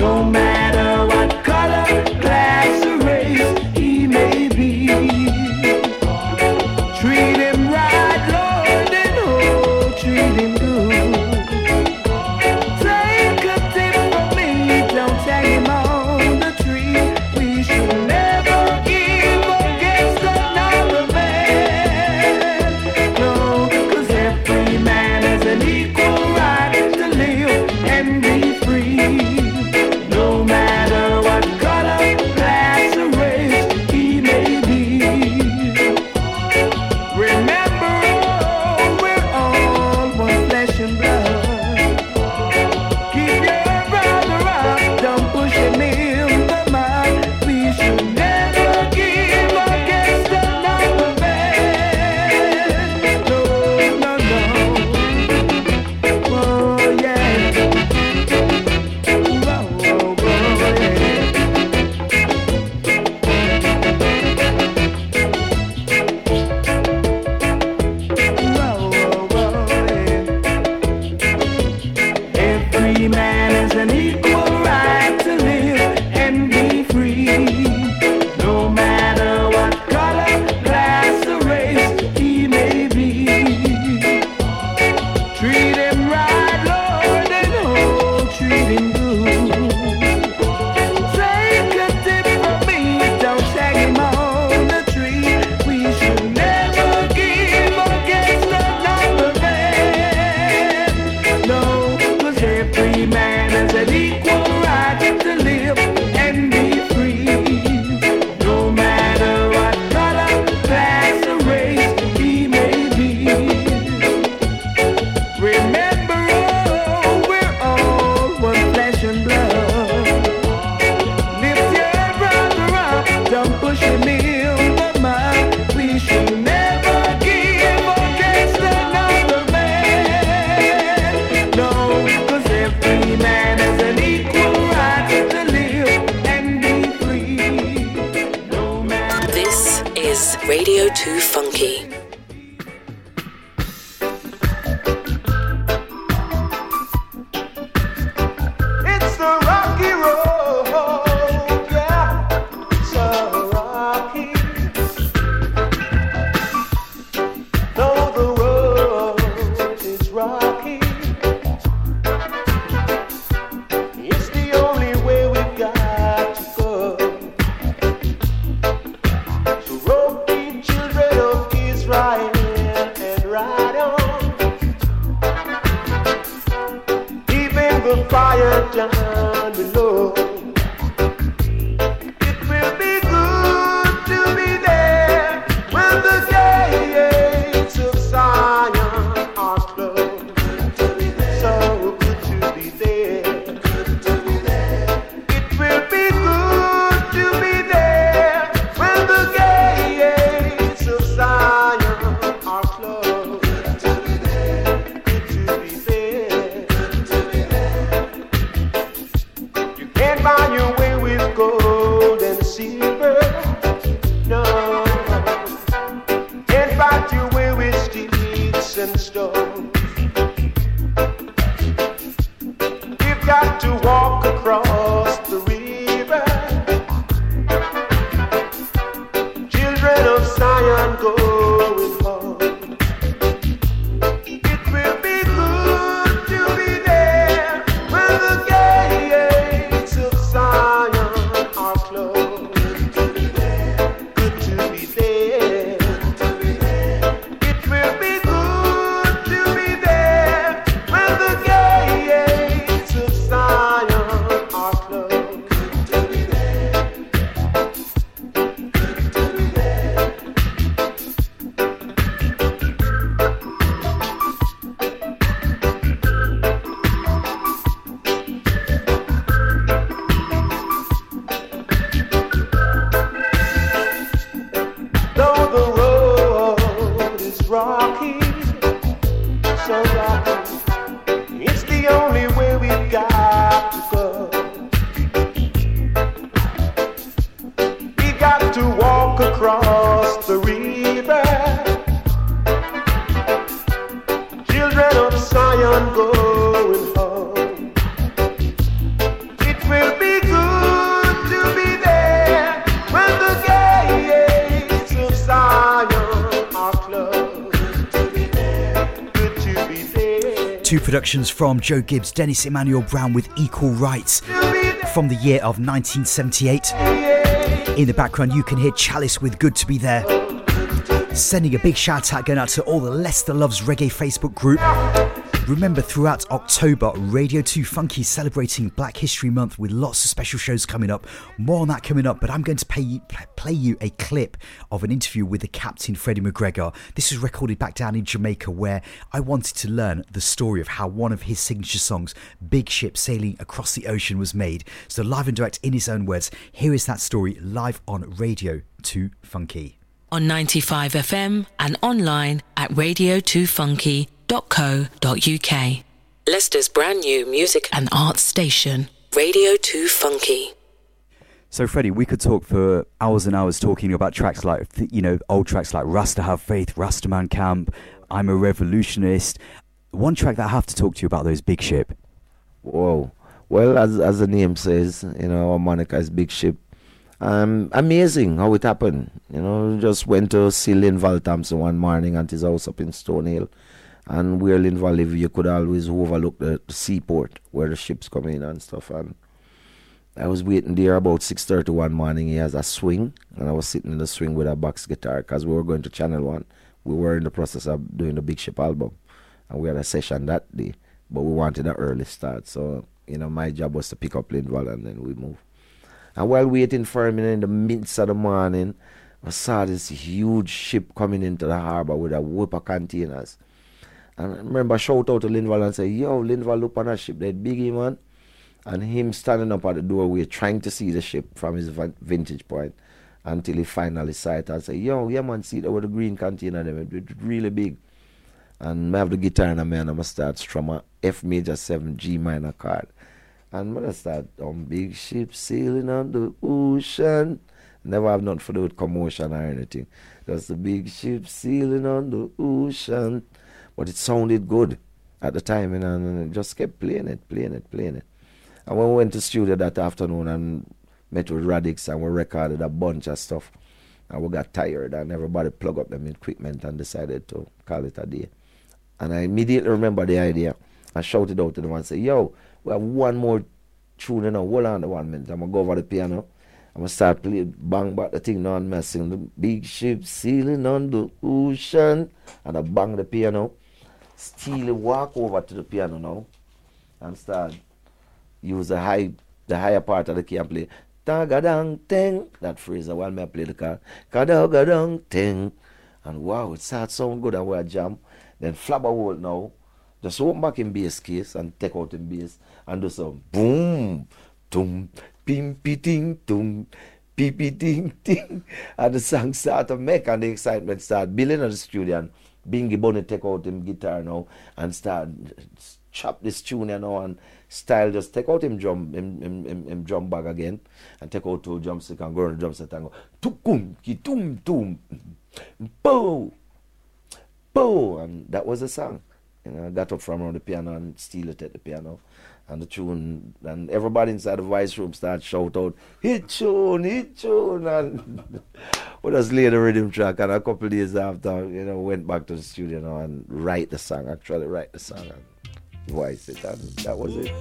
no matter what color, class or race he may be. Treat him right, Lord, and hold true. Radio 2 Funky. Productions from Joe Gibbs, Dennis Emmanuel Brown with Equal Rights from the year of 1978. In the background you can hear Chalice with Good To Be There. Sending a big shout out going out to all the Leicester Loves Reggae Facebook group. Remember, throughout October, Radio 2 Funky is celebrating Black History Month with lots of special shows coming up. More on that coming up, but I'm going to play you a clip of an interview with the captain, Freddie McGregor. This was recorded back down in Jamaica, where I wanted to learn the story of how one of his signature songs, Big Ship Sailing Across the Ocean, was made. So live and direct, in his own words, here is that story live on Radio 2 Funky. On 95FM and online at radio2funky.co.uk. Leicester's brand new music and arts station, Radio 2 Funky. So, Freddie, we could talk for hours and hours talking about tracks like, you know, old tracks like Rasta Have Faith, Rastaman Camp, I'm a Revolutionist. One track that I have to talk to you about, though, is Big Ship. Whoa. Well, as the name says, you know, our moniker is Big Ship. Amazing how it happened. You know, just went to see Lynn Val Thompson one morning at his house up in Stonehill. And where Lynn Val Thompson, you could always overlook the seaport where the ships come in and stuff. And I was waiting there about 6:30 one morning. He has a swing, and I was sitting in the swing with a box guitar because we were going to Channel 1. We were in the process of doing the Big Ship album, and we had a session that day, but we wanted an early start. So, you know, my job was to pick up Lynn Val and then we moved. And while waiting for him in the midst of the morning, I saw this huge ship coming into the harbour with a whoop of containers. And I remember shout out to Lindval and say, yo, Lindval, look on that ship, that biggie, man. And him standing up at the doorway trying to see the ship from his vintage point until he finally saw it and say, yo, yeah, man, see that with the green container, it's really big. And I have the guitar in me and I'm going to start strumming F major 7 G minor chord. And I'm going to start on Big Ship Sailing on the Ocean. Never have nothing to do with commotion or anything. Just a big ship sailing on the ocean. But it sounded good at the time, and I just kept playing it. And when we went to studio that afternoon and met with Radix and we recorded a bunch of stuff, and we got tired and everybody plugged up them equipment and decided to call it a day. And I immediately remember the idea. I shouted out to them and said, yo, we have one more tune, you know, hold on to 1 minute. I'm going to go over the piano. I'm going to start playing, bang back the thing now and I sing the big ship sailing on the ocean. And I bang the piano. Steely walk over to the piano now and start use the higher part of the key and play ta-ga-dang ting, that phrase while me I play the car ka-da-ga-dang ting, and wow, it starts sound good and we a jam. Then flab a hole now, just open back in bass case and take out in bass and do some boom tum pim pi ting tum pi pi ting ting, and the song start to make and the excitement start building in the studio, and Bingy Bunny take out him guitar now and start chop this tune, you know, and style just take out him drum bag again and take out two drumstick and go on the drum set and go tukum ki tum tum bow bow, and that was the song. You know, I got up from around the piano and steal it at the piano and the tune, and everybody inside the voice room started shout out, hit tune, and we just lay the rhythm track, and a couple of days after, you know, went back to the studio, you know, and write the song and voice it, and that was it.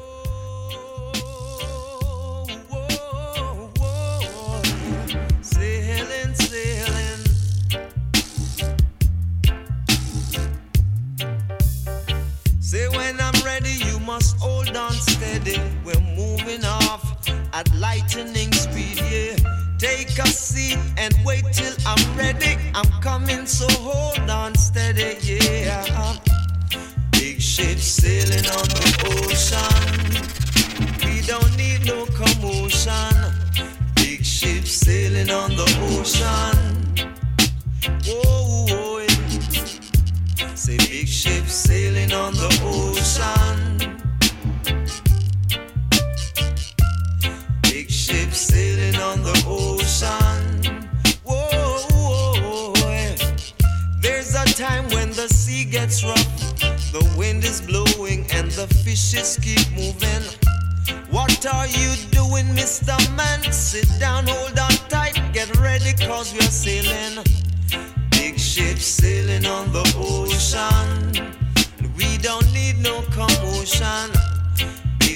Must hold on steady, we're moving off at lightning speed, yeah. Take a seat and wait till I'm ready. I'm coming, so hold on steady, yeah. Big ship sailing on the ocean. We don't need no commotion. Big ship sailing on the ocean. Whoa, whoa, yeah. Say big ship sailing on the ocean. Ship sailing on the ocean. Whoa, whoa, whoa. There's a time when the sea gets rough, the wind is blowing and the fishes keep moving. What are you doing, Mr. Man? Sit down, hold on tight, get ready, cause we're sailing. Big ship sailing on the ocean. We don't need no commotion.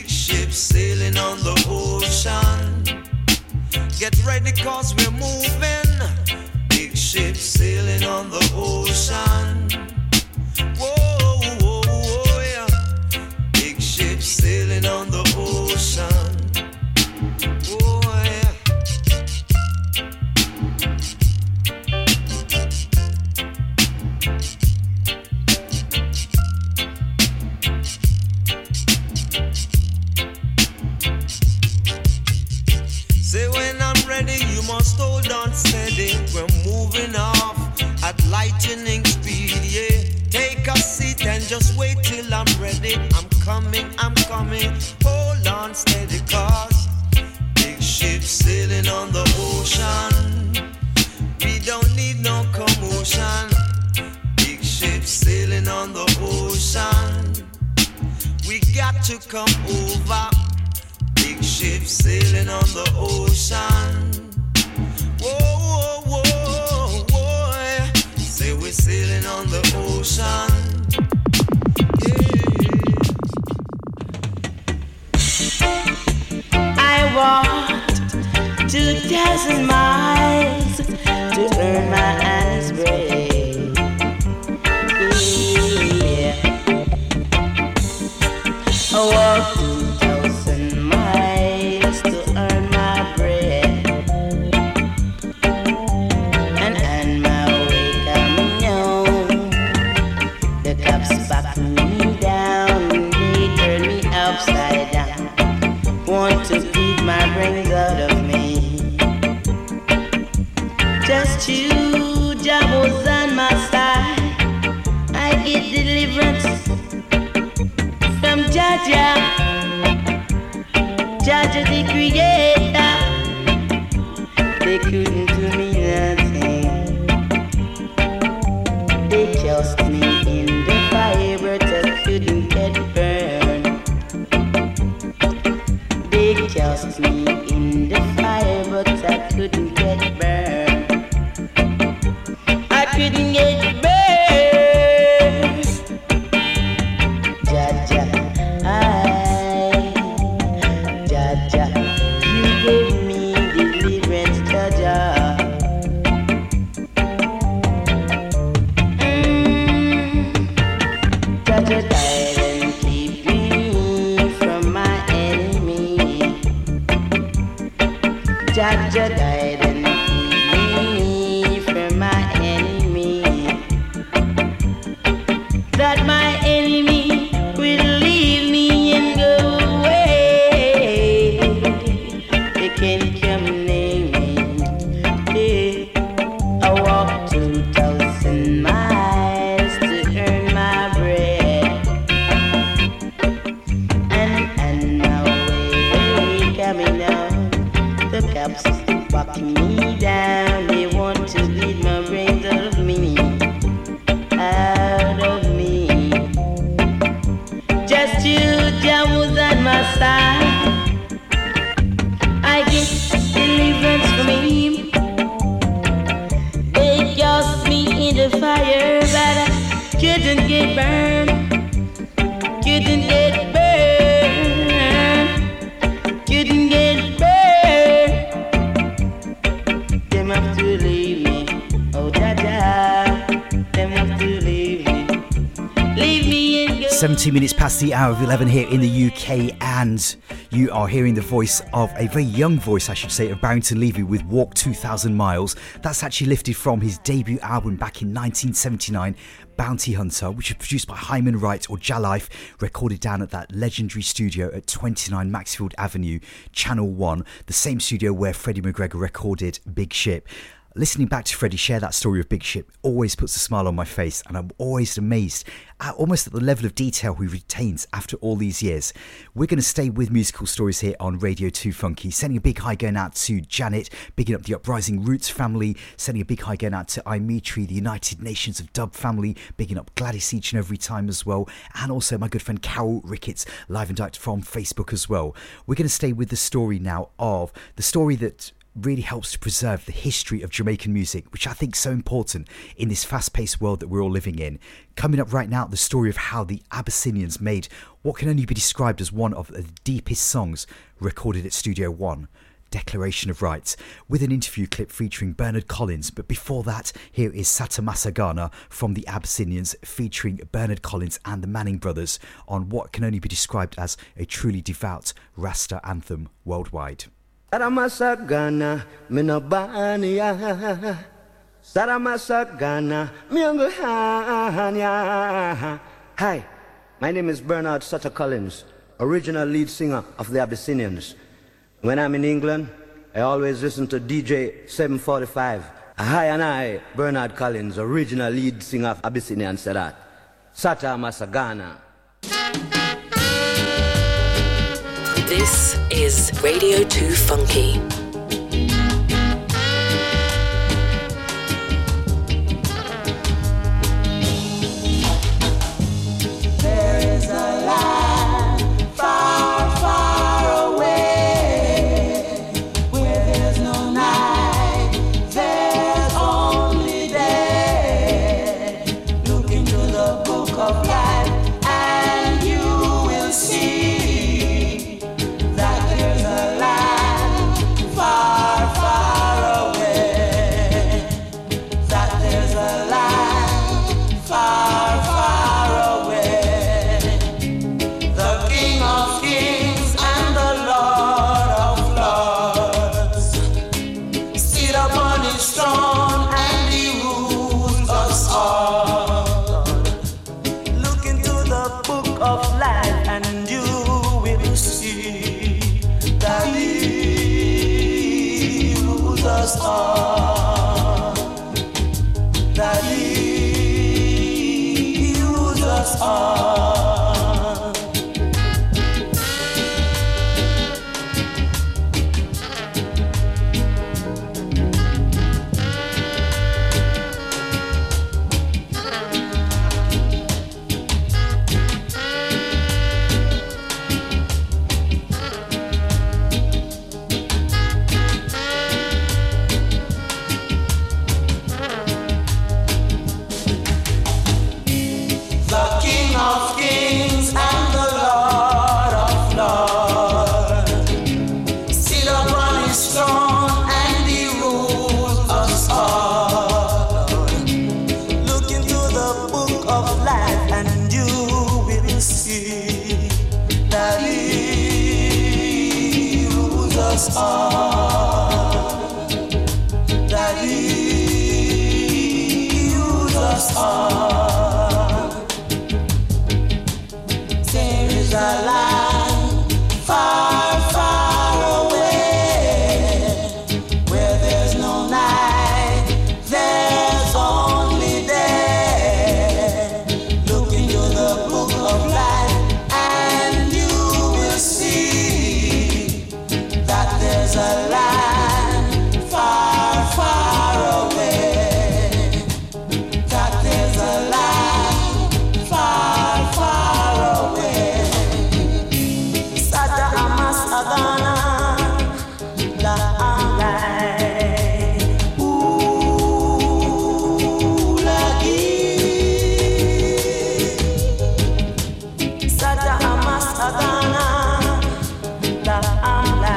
Ship sailing on the ocean. Get ready, cause we're moving. Big ship sailing on the ocean. Whoa, whoa, whoa, yeah. Big ship sailing on the ocean. Whoa, yeah. Must hold on steady, we're moving off at lightning speed, yeah. Take a seat and just wait till I'm ready. I'm coming, hold on steady, cause big ship sailing on the ocean. We don't need no commotion. Big ship sailing on the ocean. We got to come over. Big ship sailing on the ocean. Whoa, whoa, whoa, whoa. Say we're sailing on the ocean. Yeah. I walked 2,000 miles to earn my honest bread. Yeah. I walked 2,000 miles to earn my bread. To beat my brains out of me. Just two devils on my side. I get deliverance from Jah. Jah the Creator. They couldn't do me nothing. They just me in the fire, but I couldn't get burned. They just me in the fire, but I couldn't get burned. I couldn't get burned. Ja ja, ja ja, you gave me deliverance, ja ja. Ja ja died and keep me from my enemy. Ja ja died and keep me from my enemy. That my enemy will leave me and go away. They can't come near me. Hey, I walked 2,000 miles to earn my bread. And now they coming out. The cops walking me down. They want to beat my brains out of me. Just you, Jah was on my side. I get deliverance from him. They cast me in the fire, but I couldn't get burned. Couldn't get burned. Couldn't get burned. Them have to leave me, oh da da. Them have to leave me, leave me and go. 17 minutes past the hour of 11 here in the UK, and you are hearing the voice of a very young voice, I should say, of Barrington Levy with Walk 2,000 Miles. That's actually lifted from his debut album back in 1979, Bounty Hunter, which was produced by Hyman Wright, or Jalife, recorded down at that legendary studio at 29 Maxfield Avenue, Channel 1, the same studio where Freddie McGregor recorded Big Ship. Listening back to Freddie share that story of Big Ship always puts a smile on my face, and I'm always amazed at almost at the level of detail he retains after all these years. We're going to stay with musical stories here on Radio 2 Funky, sending a big hi going out to Janet, bigging up the Uprising Roots family, sending a big hi going out to Imitri, the United Nations of Dub family, bigging up Gladys each and every time as well, and also my good friend Carol Ricketts, live and direct from Facebook as well. We're going to stay with the story now of the story that really helps to preserve the history of Jamaican music, which I think is so important in this fast-paced world that we're all living in. Coming up right now, the story of how the Abyssinians made what can only be described as one of the deepest songs recorded at Studio One, Declaration of Rights, with an interview clip featuring Bernard Collins. But before that, here is Satamasa Ghana from the Abyssinians featuring Bernard Collins and the Manning Brothers on what can only be described as a truly devout Rasta anthem worldwide. Saramasa Ghana, me no banya. Saramasa Ghana, me ungu hanya. Hi, my name is Bernard Sutter Collins, original lead singer of the Abyssinians. When I'm in England, I always listen to DJ 745. Hi, and I, Bernard Collins, original lead singer of Abyssinian Sarat. Saramasa Ghana. This is Radio 2 Funky. us all, Daddy, use us all. There is a land far, far away, where there's no night, there's only day. Look into the book of life, a land far, far away, that there's a land far, far away. Sada amas adana la angai ulagi. Sada amas adana la angai.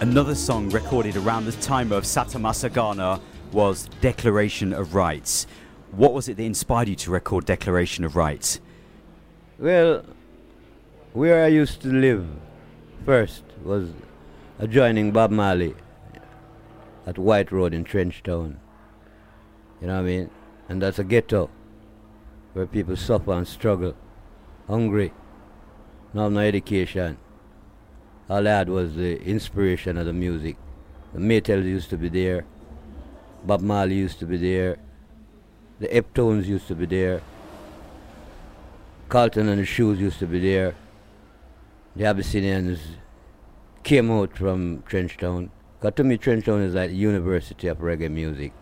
Another song recorded around the time of Sattama Sagana was Declaration of Rights. What was it that inspired you to record Declaration of Rights? Well, where I used to live first was adjoining Bob Marley at White Road in Trenchtown. You know what I mean? And that's a ghetto where people suffer and struggle, hungry, not no education. All that was the inspiration of the music. The Maytals used to be there. Bob Marley used to be there. The Eptones used to be there. Carlton and the Shoes used to be there. The Abyssinians came out from Trenchtown. Because to me, Trenchtown is like the university of reggae music,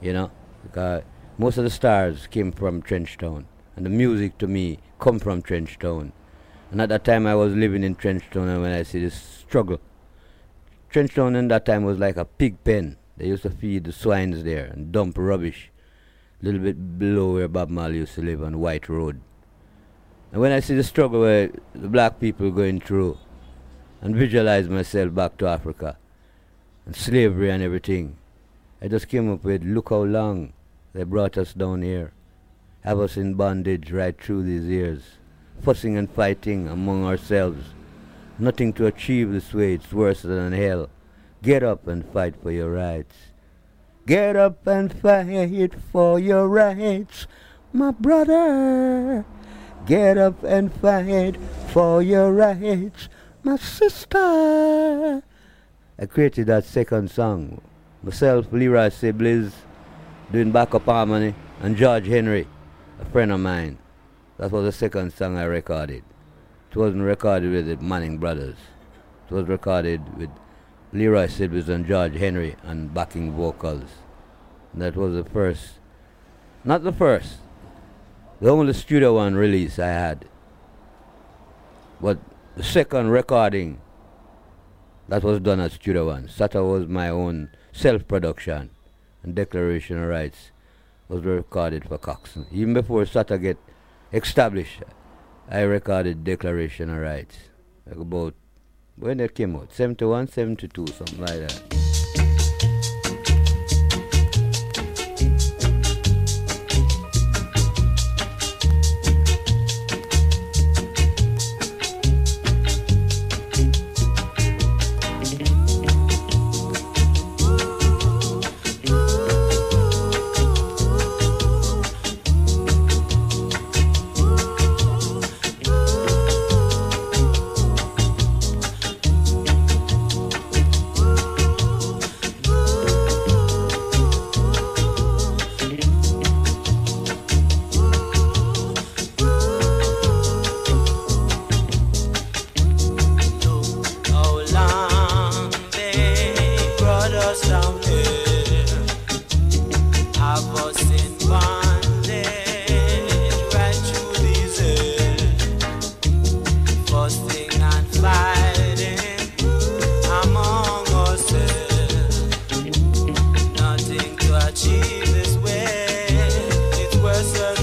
you know? Because most of the stars came from Trenchtown. And the music, to me, come from Trenchtown. And at that time I was living in Trenchtown, and when I see this struggle, Trenchtown in that time was like a pig pen. They used to feed the swines there and dump rubbish a little bit below where Bob Marley used to live on White Road. And when I see the struggle where the black people going through and visualize myself back to Africa and slavery and everything, I just came up with, look how long they brought us down here, have us in bondage right through these years, fussing and fighting among ourselves. Nothing to achieve this way, it's worse than hell. Get up and fight for your rights. Get up and fight for your rights, my brother. Get up and fight for your rights, my sister. I created that second song. Myself, Leroy Sibley, doing backup harmony, and George Henry, a friend of mine. That was the second song I recorded. It wasn't recorded with the Manning Brothers. It was recorded with Leroy Sidwitz and George Henry on backing vocals. And that was the first, not the first, the only Studio One release I had. But the second recording, that was done at Studio One. Sata was my own self-production, and Declaration of Rights was recorded for Coxon. Even before Sata get established, I recorded Declaration of Rights, like about, when that came out, 71, 72, something like that. Achieve this way, it's worse than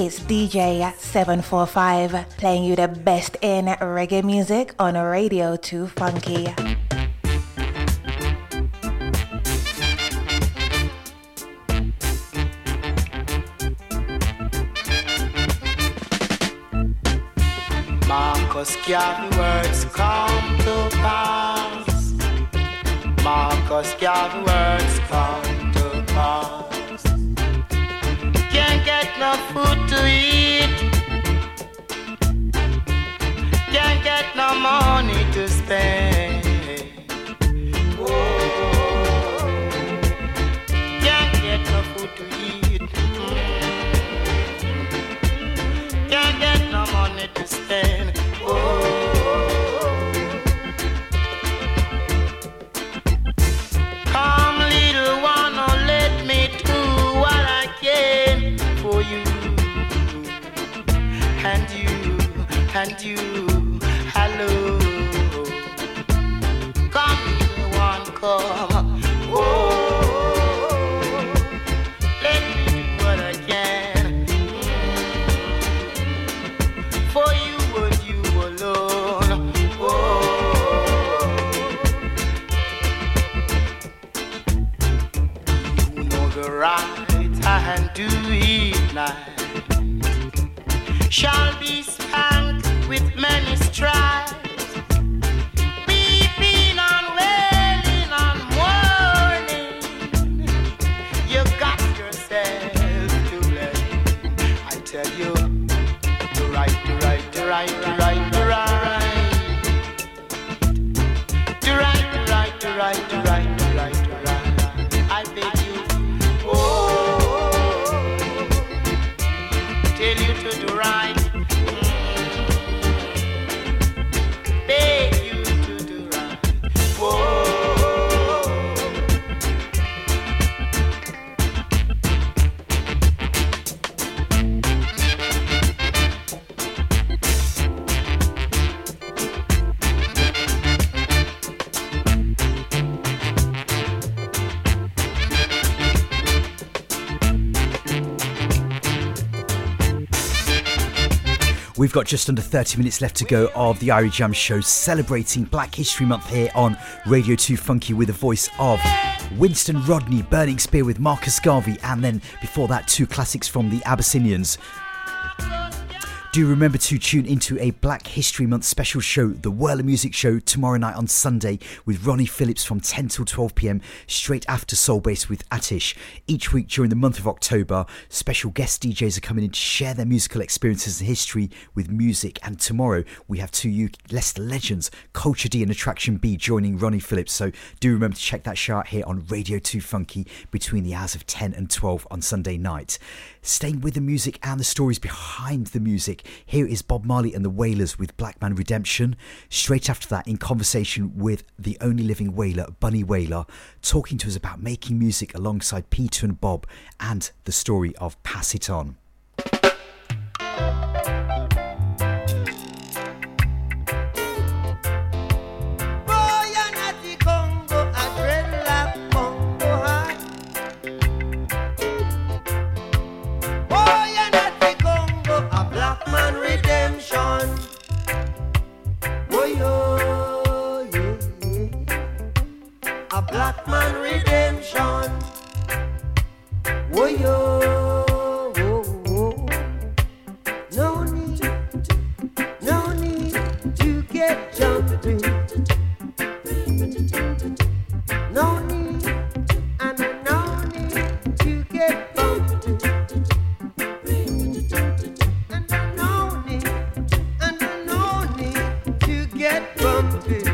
It's DJ 745 playing you the best in reggae music on Radio 2 Funky. Marcus, can words come to pass? Marcus, can words come to pass? No food to eat, can't get no money to spend. Whoa. Can't get no food to eat, can't get no money to spend. And you, hello, come little one, come, oh, let me do what I can, for you and you alone, oh, you know the right hand to it night, shall be spanked with many stripes, weeping and wailing and mourning. You got yourself to blame. I tell you, the right, the right, the right, the right, the right, the right, the right, the right, the right, the right, the right. I beg you, oh, tell you to do right. We've got just under 30 minutes left to go of the Irie Jamms show, celebrating Black History Month here on Radio 2 Funky with the voice of Winston Rodney, Burning Spear with Marcus Garvey, and then before that two classics from the Abyssinians. Do remember to tune into a Black History Month special show, the Whirler Music Show, tomorrow night on Sunday with Ronnie Phillips from 10 till 12pm, straight after Soul Bass with Atish. Each week during the month of October, special guest DJs are coming in to share their musical experiences and history with music, and tomorrow we have two Leicester legends, Culture D and Attraction B, joining Ronnie Phillips. So do remember to check that show out here on Radio 2 Funky between the hours of 10 and 12 on Sunday night. Staying with the music and the stories behind the music, here is Bob Marley and the Wailers with Black Man Redemption. Straight after that, in conversation with the only living Wailer, Bunny Wailer, talking to us about making music alongside Peter and Bob and the story of Pass It On. Black man redemption. Oh yo, oh, oh. No need to get jumped in. No need, and no need to get bumped in. And no need to get bumped in.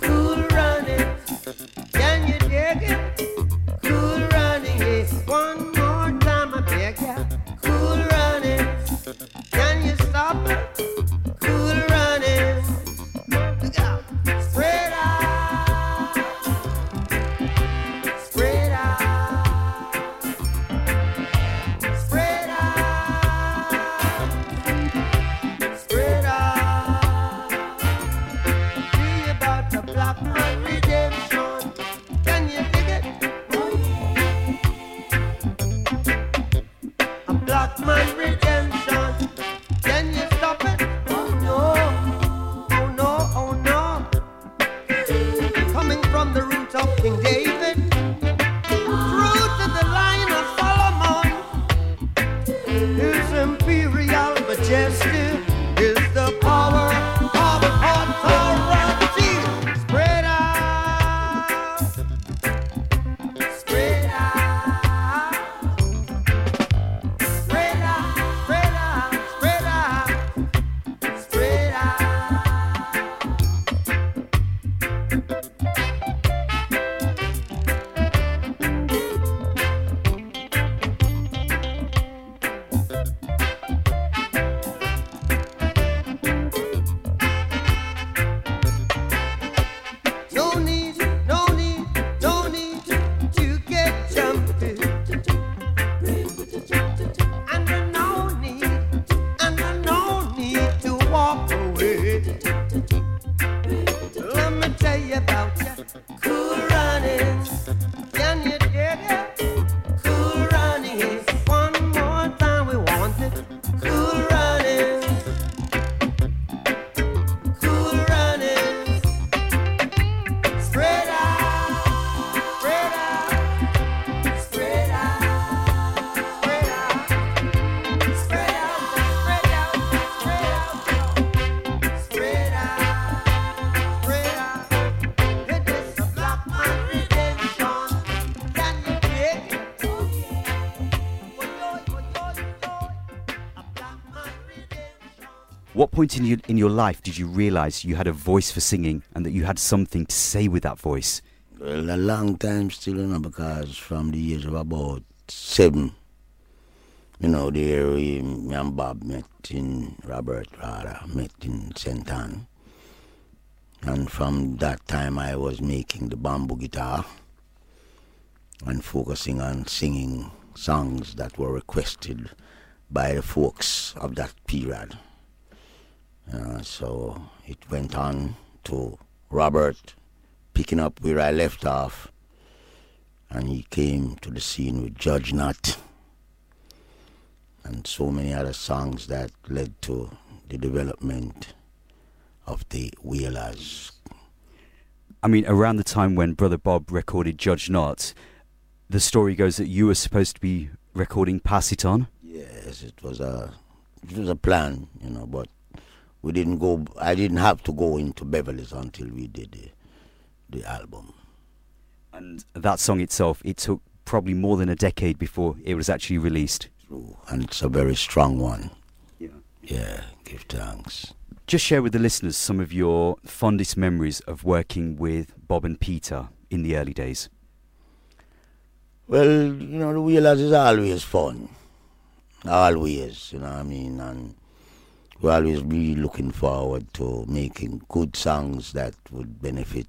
Cool running, can you dig it? Cool running, yes. One more time I beg ya. Cool running, can you stop it? Cool running, look out. Spread out. What point in your life did you realise you had a voice for singing and that you had something to say with that voice? Well, a long time still, you know, because from the age of about 7, you know, there me and Bob met in St. Anne. And from that time I was making the bamboo guitar and focusing on singing songs that were requested by the folks of that period. So it went on to Robert picking up where I left off, and he came to the scene with Judge Knott and so many other songs that led to the development of the Wailers. I mean, around the time when Brother Bob recorded Judge Knott, the story goes that you were supposed to be recording Pass It On? Yes, it was a plan, you know, but we didn't go. I didn't have to go into Beverly's until we did the album. And that song itself, it took probably more than a decade before it was actually released. True, and it's a very strong one. Yeah. Yeah, give thanks. Just share with the listeners some of your fondest memories of working with Bob and Peter in the early days. Well, you know, the Wailers is always fun. Always, you know what I mean, and we always be looking forward to making good songs that would benefit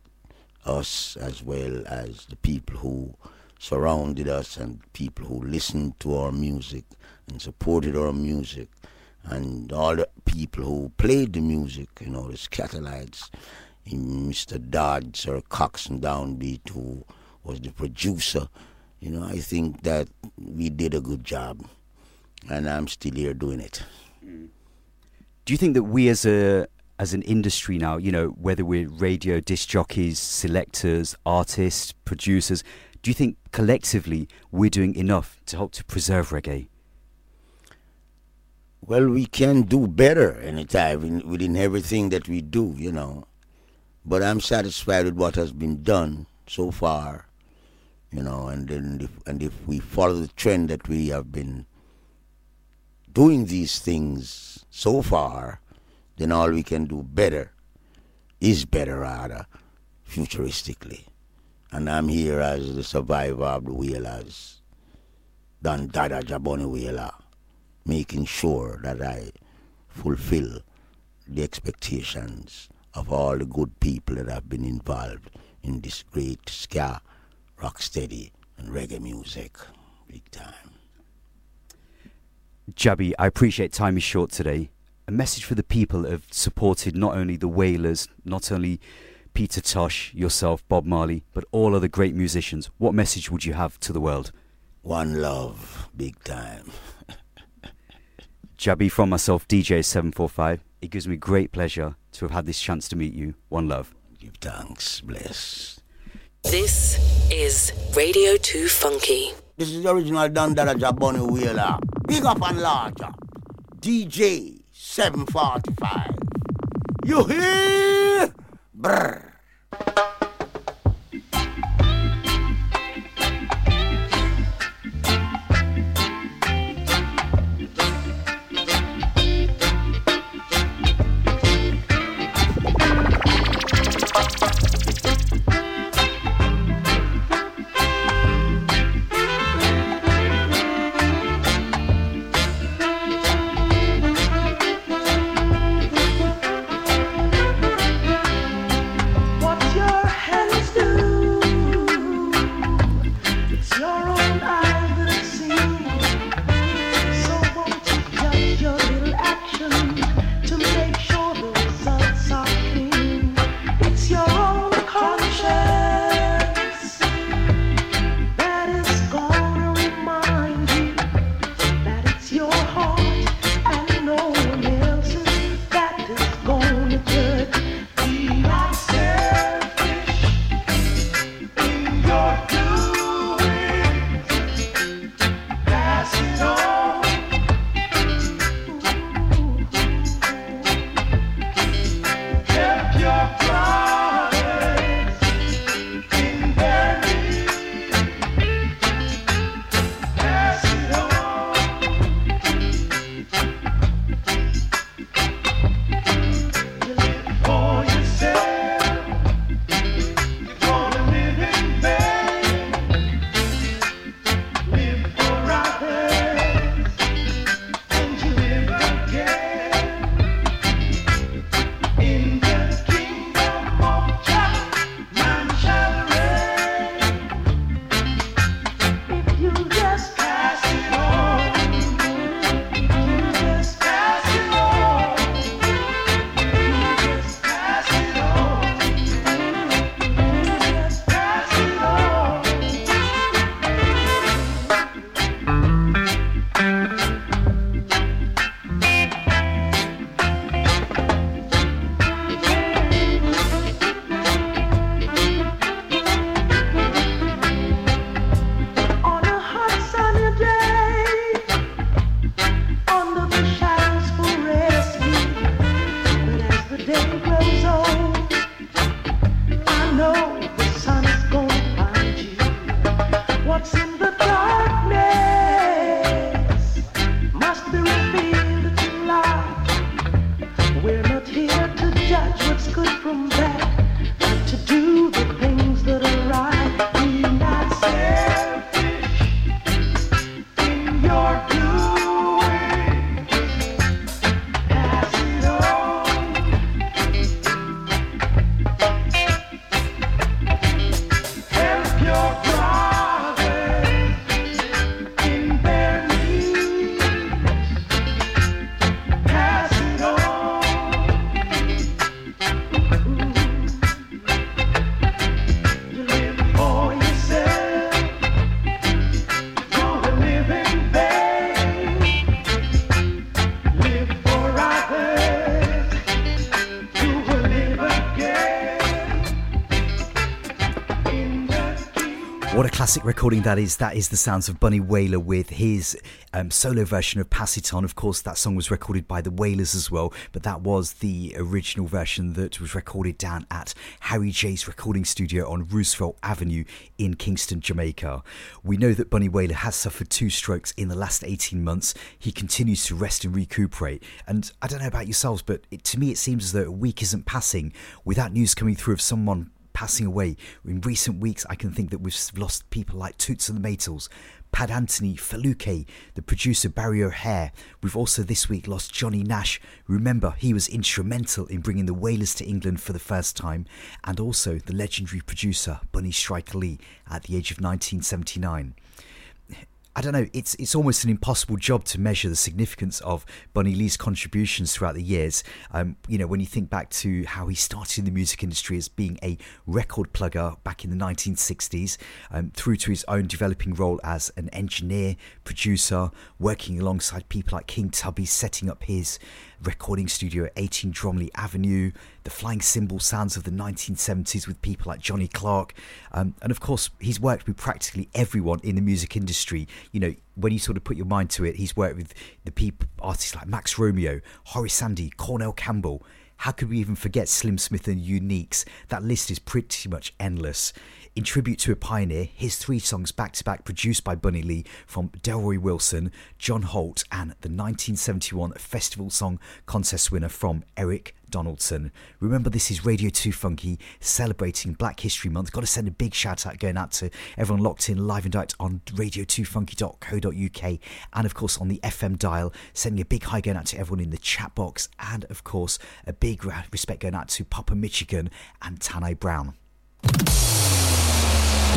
us as well as the people who surrounded us and people who listened to our music and supported our music and all the people who played the music, you know, the Scatolites, Mr. Dodd, Sir Coxon Downbeat, who was the producer. You know, I think that we did a good job, and I'm still here doing it. Mm. Do you think that we as an industry now, you know, whether we're radio disc jockeys, selectors, artists, producers, do you think collectively we're doing enough to help to preserve reggae? Well, we can do better anytime within everything that we do, you know. But I'm satisfied with what has been done so far, you know, and if we follow the trend that we have been doing these things so far, then all we can do better is better, rather, futuristically. And I'm here as the survivor of the Wailers, Don Dada Jaboni Wailer, making sure that I fulfill the expectations of all the good people that have been involved in this great ska, rocksteady, and reggae music, big time. Jabby, I appreciate time is short today. A message for the people that have supported not only the Wailers, not only Peter Tosh, yourself, Bob Marley, but all other great musicians. What message would you have to the world? One love, big time. Jabby, from myself, DJ 745, it gives me great pleasure to have had this chance to meet you. One love. Give thanks, bless. This is Radio 2 Funky. This is the original Don Dada Jaboni Wheeler. Big up and larger. DJ 745. You hear? Brr. Classic recording that is. That is the sounds of Bunny Wailer with his solo version of Pass It On. Of course, that song was recorded by the Wailers as well, but that was the original version that was recorded down at Harry J's recording studio on Roosevelt Avenue in Kingston, Jamaica. We know that Bunny Wailer has suffered 2 strokes in the last 18 months. He continues to rest and recuperate. And I don't know about yourselves, but to me it seems as though a week isn't passing without news coming through of someone passing away. In recent weeks, I can think that we've lost people like Toots and the Maytals, Pad Anthony, Feluke, the producer Barry O'Hare. We've also this week lost Johnny Nash. Remember, he was instrumental in bringing the Wailers to England for the first time, and also the legendary producer Bunny Striker Lee at the age of 1979. I don't know, it's almost an impossible job to measure the significance of Bunny Lee's contributions throughout the years. When you think back to how he started in the music industry as being a record plugger back in the 1960s, through to his own developing role as an engineer, producer, working alongside people like King Tubby, setting up his recording studio at 18 Bromley Avenue, the flying cymbal sounds of the 1970s with people like Johnny Clark, and of course he's worked with practically everyone in the music industry. You know, when you sort of put your mind to it, he's worked with the people, artists like Max Romeo, Horace Sandy, Cornell Campbell. How could we even forget Slim Smith and Uniques? That list is pretty much endless. In tribute to a pioneer, his 3 songs back-to-back produced by Bunny Lee from Delroy Wilson, John Holt, and the 1971 Festival Song Contest winner from Eric Donaldson. Remember, this is Radio 2 Funky, celebrating Black History Month. Got to send a big shout-out going out to everyone locked in live and direct on radio2funky.co.uk, and, of course, on the FM dial, sending a big hi going out to everyone in the chat box, and, of course, a big respect going out to Papa Michigan and Tanay Brown.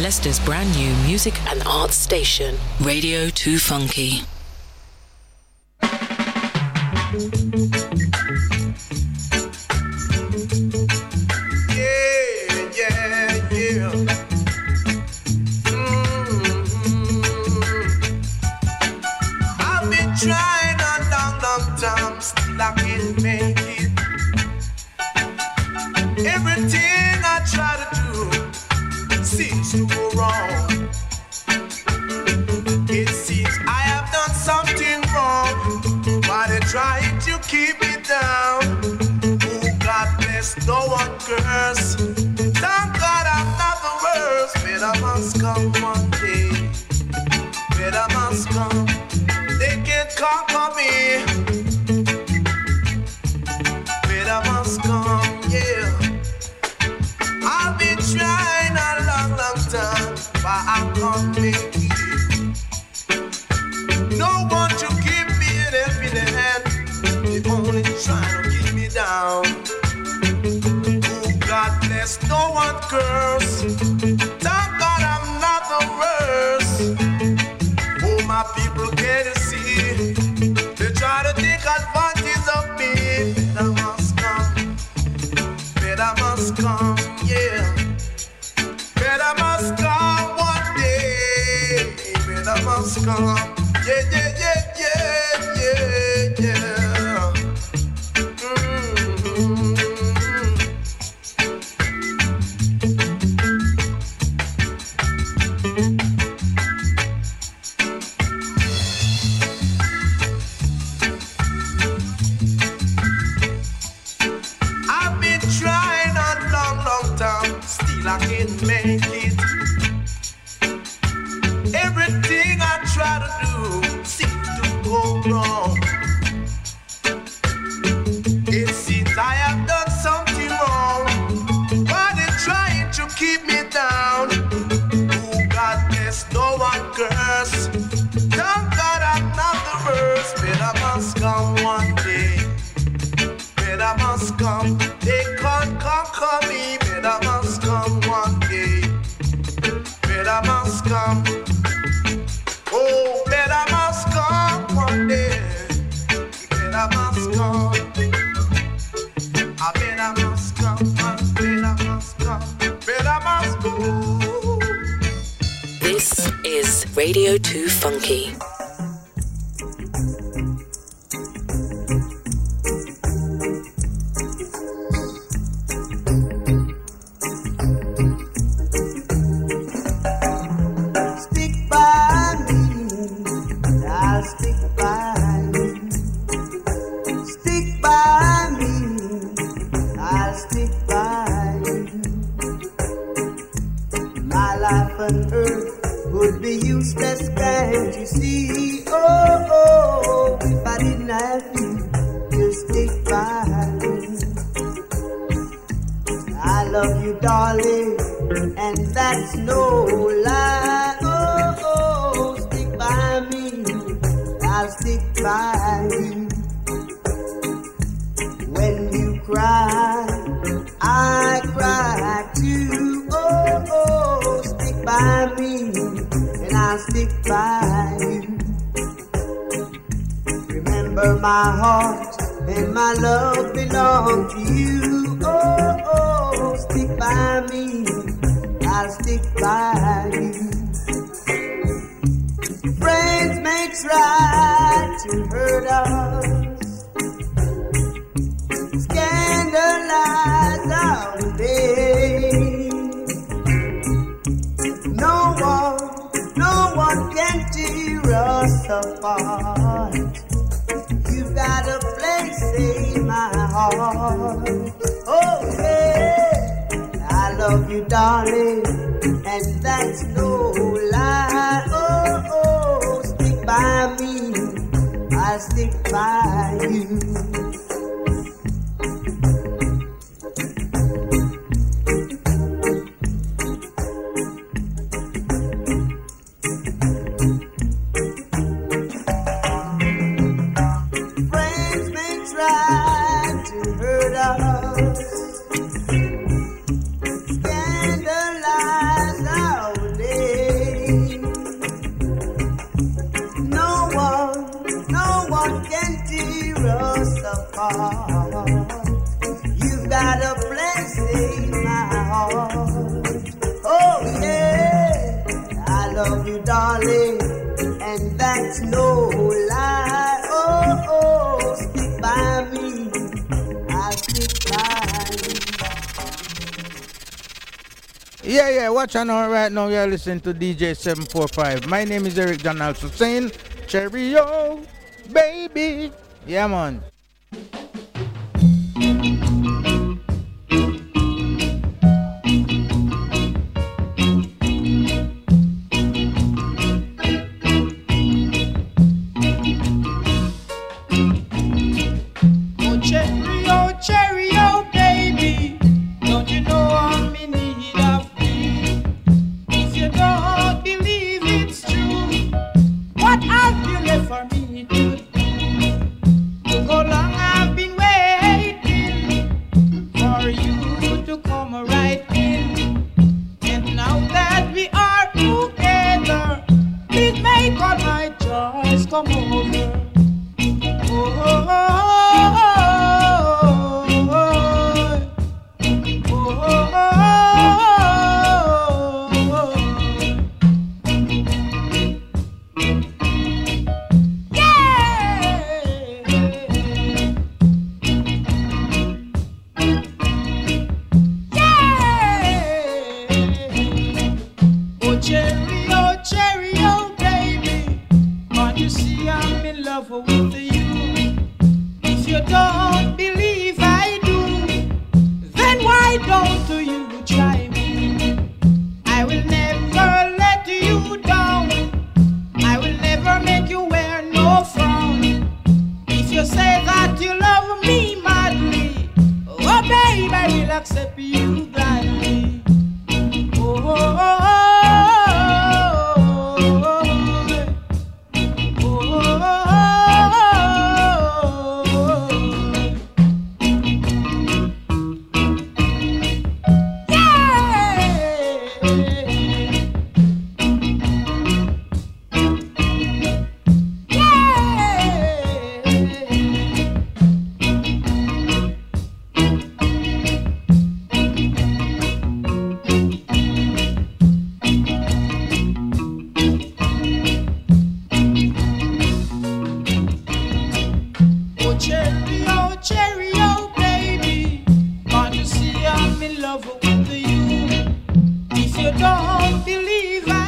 Leicester's brand new music and arts station, Radio 2 Funky. I've been trying a long time, still I can't make it. Everything I try to do seems to go wrong. It seems I have done something wrong, but they're trying to keep me down. Oh, God bless, no one curse. Thank God I'm not the worst. Better must come one day. Better must come. They can't conquer me. Better must come, yeah. I've been trying a long time, but I can't make it. No one to keep me in every hand. They only trying to keep me down. Oh, God bless, no one curse. Thank God I'm not the worst. Oh, my people get to see. They try to take advantage of me. Better must come. Better must come. Come on. Yeah, yeah, yeah, yeah, yeah, yeah. Mm-hmm. I've been trying a long time, still I can't make it. Try to do seems to go wrong. It seems I have done something wrong, man, I must come. They can't conquer me, man, I must come one day. Man, I must come. Oh, man, I must come one day. Man, I must come. I bet I must come, man, I must come. Man, I must go. This is Radio 2 Funky. Channel right now, you're listening to DJ 745. My name is Eric John also saying cheerio, baby. Yeah, man.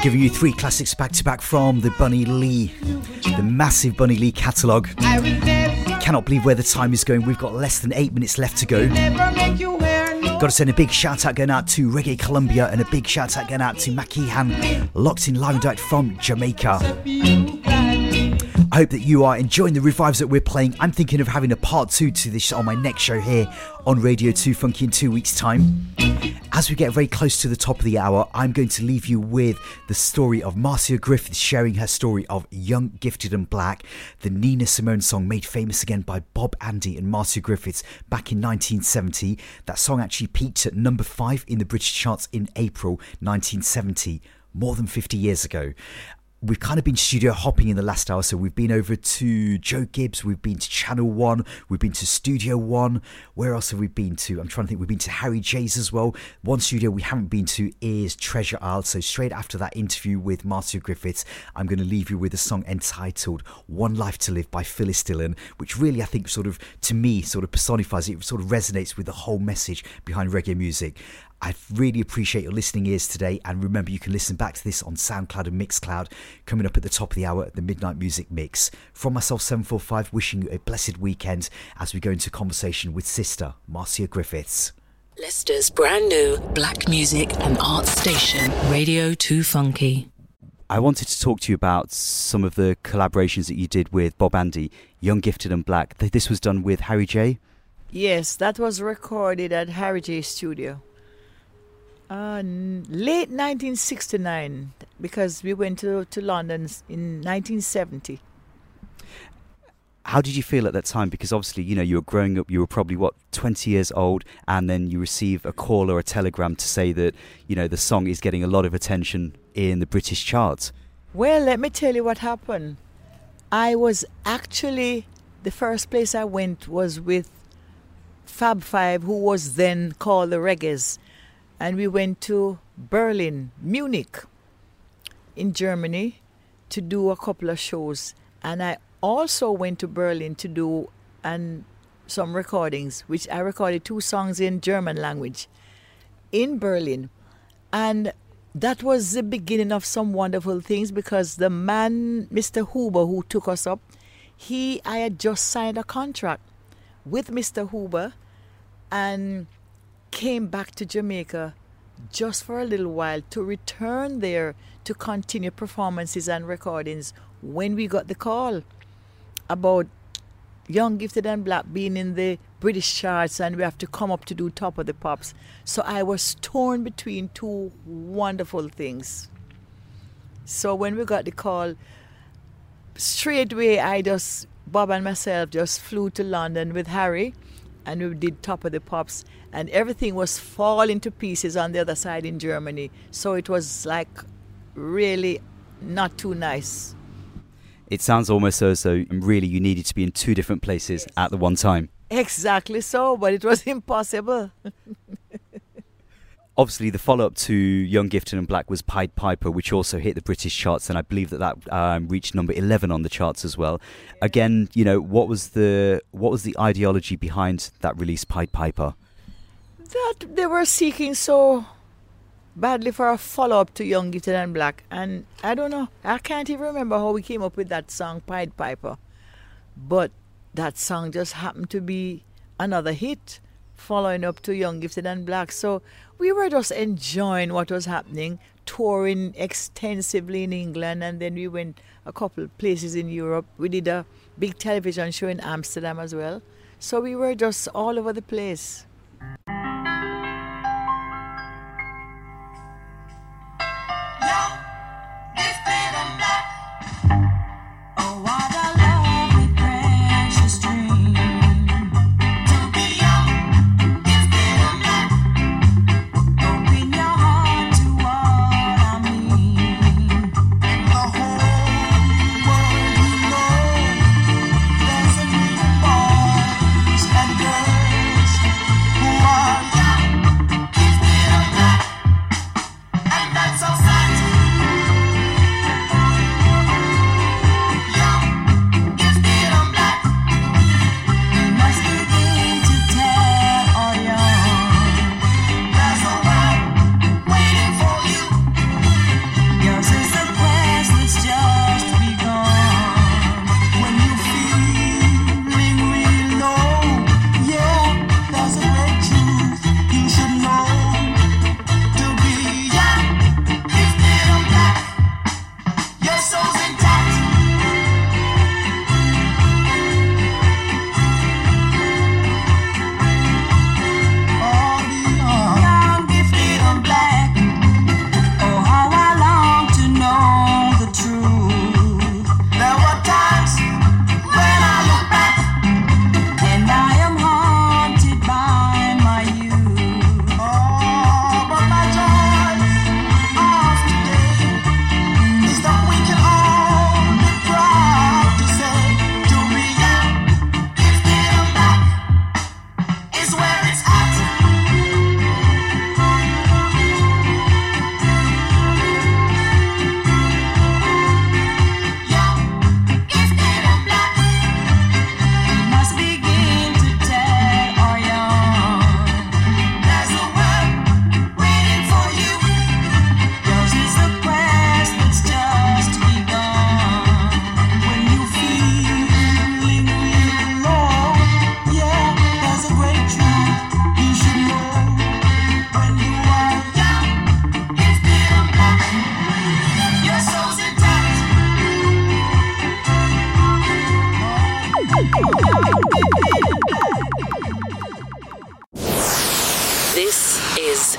giving you three classics back to back from the Bunny Lee, the massive Bunny Lee catalogue. Cannot believe where the time is going. We've got less than 8 minutes left to go. Got to send a big shout out going out to Reggae Colombia and a big shout out going out to Makihan, locked in live and direct from Jamaica. I hope that you are enjoying the revives that we're playing. I'm thinking of having a part two to this on my next show here on Radio 2 Funky in 2 weeks' time. As we get very close to the top of the hour, I'm going to leave you with the story of Marcia Griffith sharing her story of Young, Gifted and Black, the Nina Simone song made famous again by Bob Andy and Marcia Griffiths back in 1970. That song actually peaked at number 5 in the British charts in April 1970, more than 50 years ago. We've kind of been studio hopping in the last hour, so we've been over to Joe Gibbs, we've been to Channel 1, we've been to Studio 1, where else have we been to? I'm trying to think, we've been to Harry J's as well. One studio we haven't been to is Treasure Isle, so straight after that interview with Marcia Griffiths, I'm going to leave you with a song entitled One Life to Live by Phyllis Dillon, which really I think sort of, to me, sort of personifies it, sort of resonates with the whole message behind reggae music. I really appreciate your listening ears today, and remember you can listen back to this on SoundCloud and MixCloud. Coming up at the top of the hour, the Midnight Music Mix. From myself, 745, wishing you a blessed weekend as we go into conversation with sister Marcia Griffiths. Leicester's brand new black music and arts station, Radio 2 Funky. I wanted to talk to you about some of the collaborations that you did with Bob Andy, Young, Gifted and Black. This was done with Harry J? Yes, that was recorded at Harry J's studio. Late 1969, because we went to London in 1970. How did you feel at that time? Because obviously, you know, you were growing up, you were probably, 20 years old, and then you receive a call or a telegram to say that, you know, the song is getting a lot of attention in the British charts. Well, let me tell you what happened. I was actually, the first place I went was with Fab Five, who was then called the Reggaes. And we went to Berlin, Munich, in Germany, to do a couple of shows. And I also went to Berlin to do some recordings, which I recorded 2 songs in German language in Berlin. And that was the beginning of some wonderful things, because the man, Mr. Huber, who took us up, I had just signed a contract with Mr. Huber, and came back to Jamaica just for a little while to return there to continue performances and recordings when we got the call about Young, Gifted and Black being in the British charts and we have to come up to do Top of the Pops. So I was torn between 2 wonderful things. So when we got the call, straight away Bob and myself just flew to London with Harry, and we did Top of the Pops, and everything was falling to pieces on the other side in Germany. So it was like really not too nice. It sounds almost as though really you needed to be in 2 different places at the one time. Exactly so, but it was impossible. Obviously, the follow-up to Young, Gifted and Black was Pied Piper, which also hit the British charts, and I believe that reached number 11 on the charts as well. Again, you know, what was the ideology behind that release, Pied Piper? That they were seeking so badly for a follow-up to Young, Gifted and Black, and I don't know, I can't even remember how we came up with that song, Pied Piper, but that song just happened to be another hit following up to Young, Gifted and Black. So we were just enjoying what was happening, touring extensively in England, and then we went a couple places in Europe. We did a big television show in Amsterdam as well. So we were just all over the place.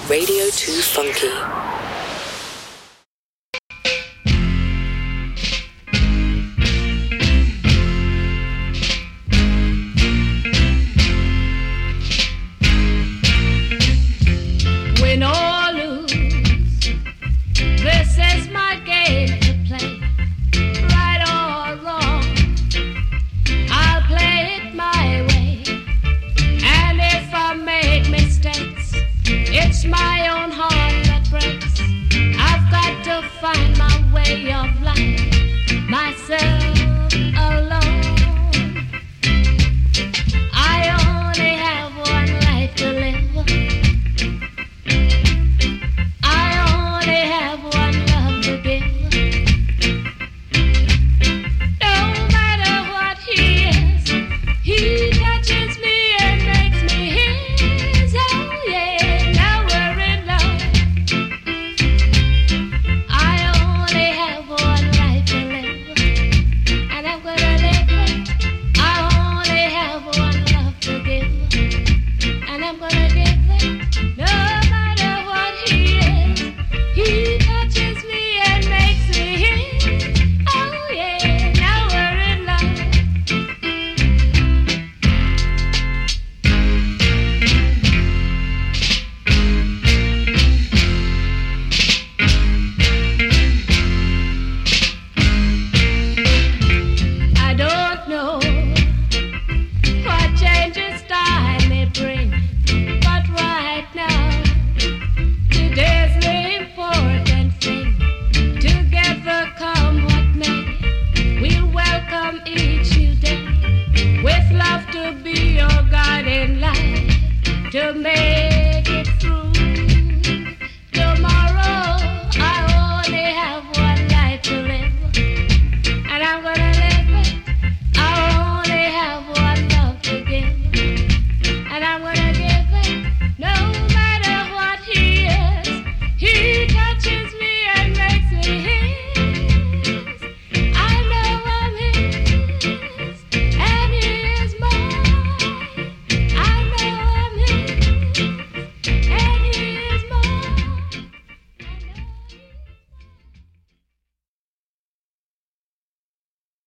Radio 2 Funky.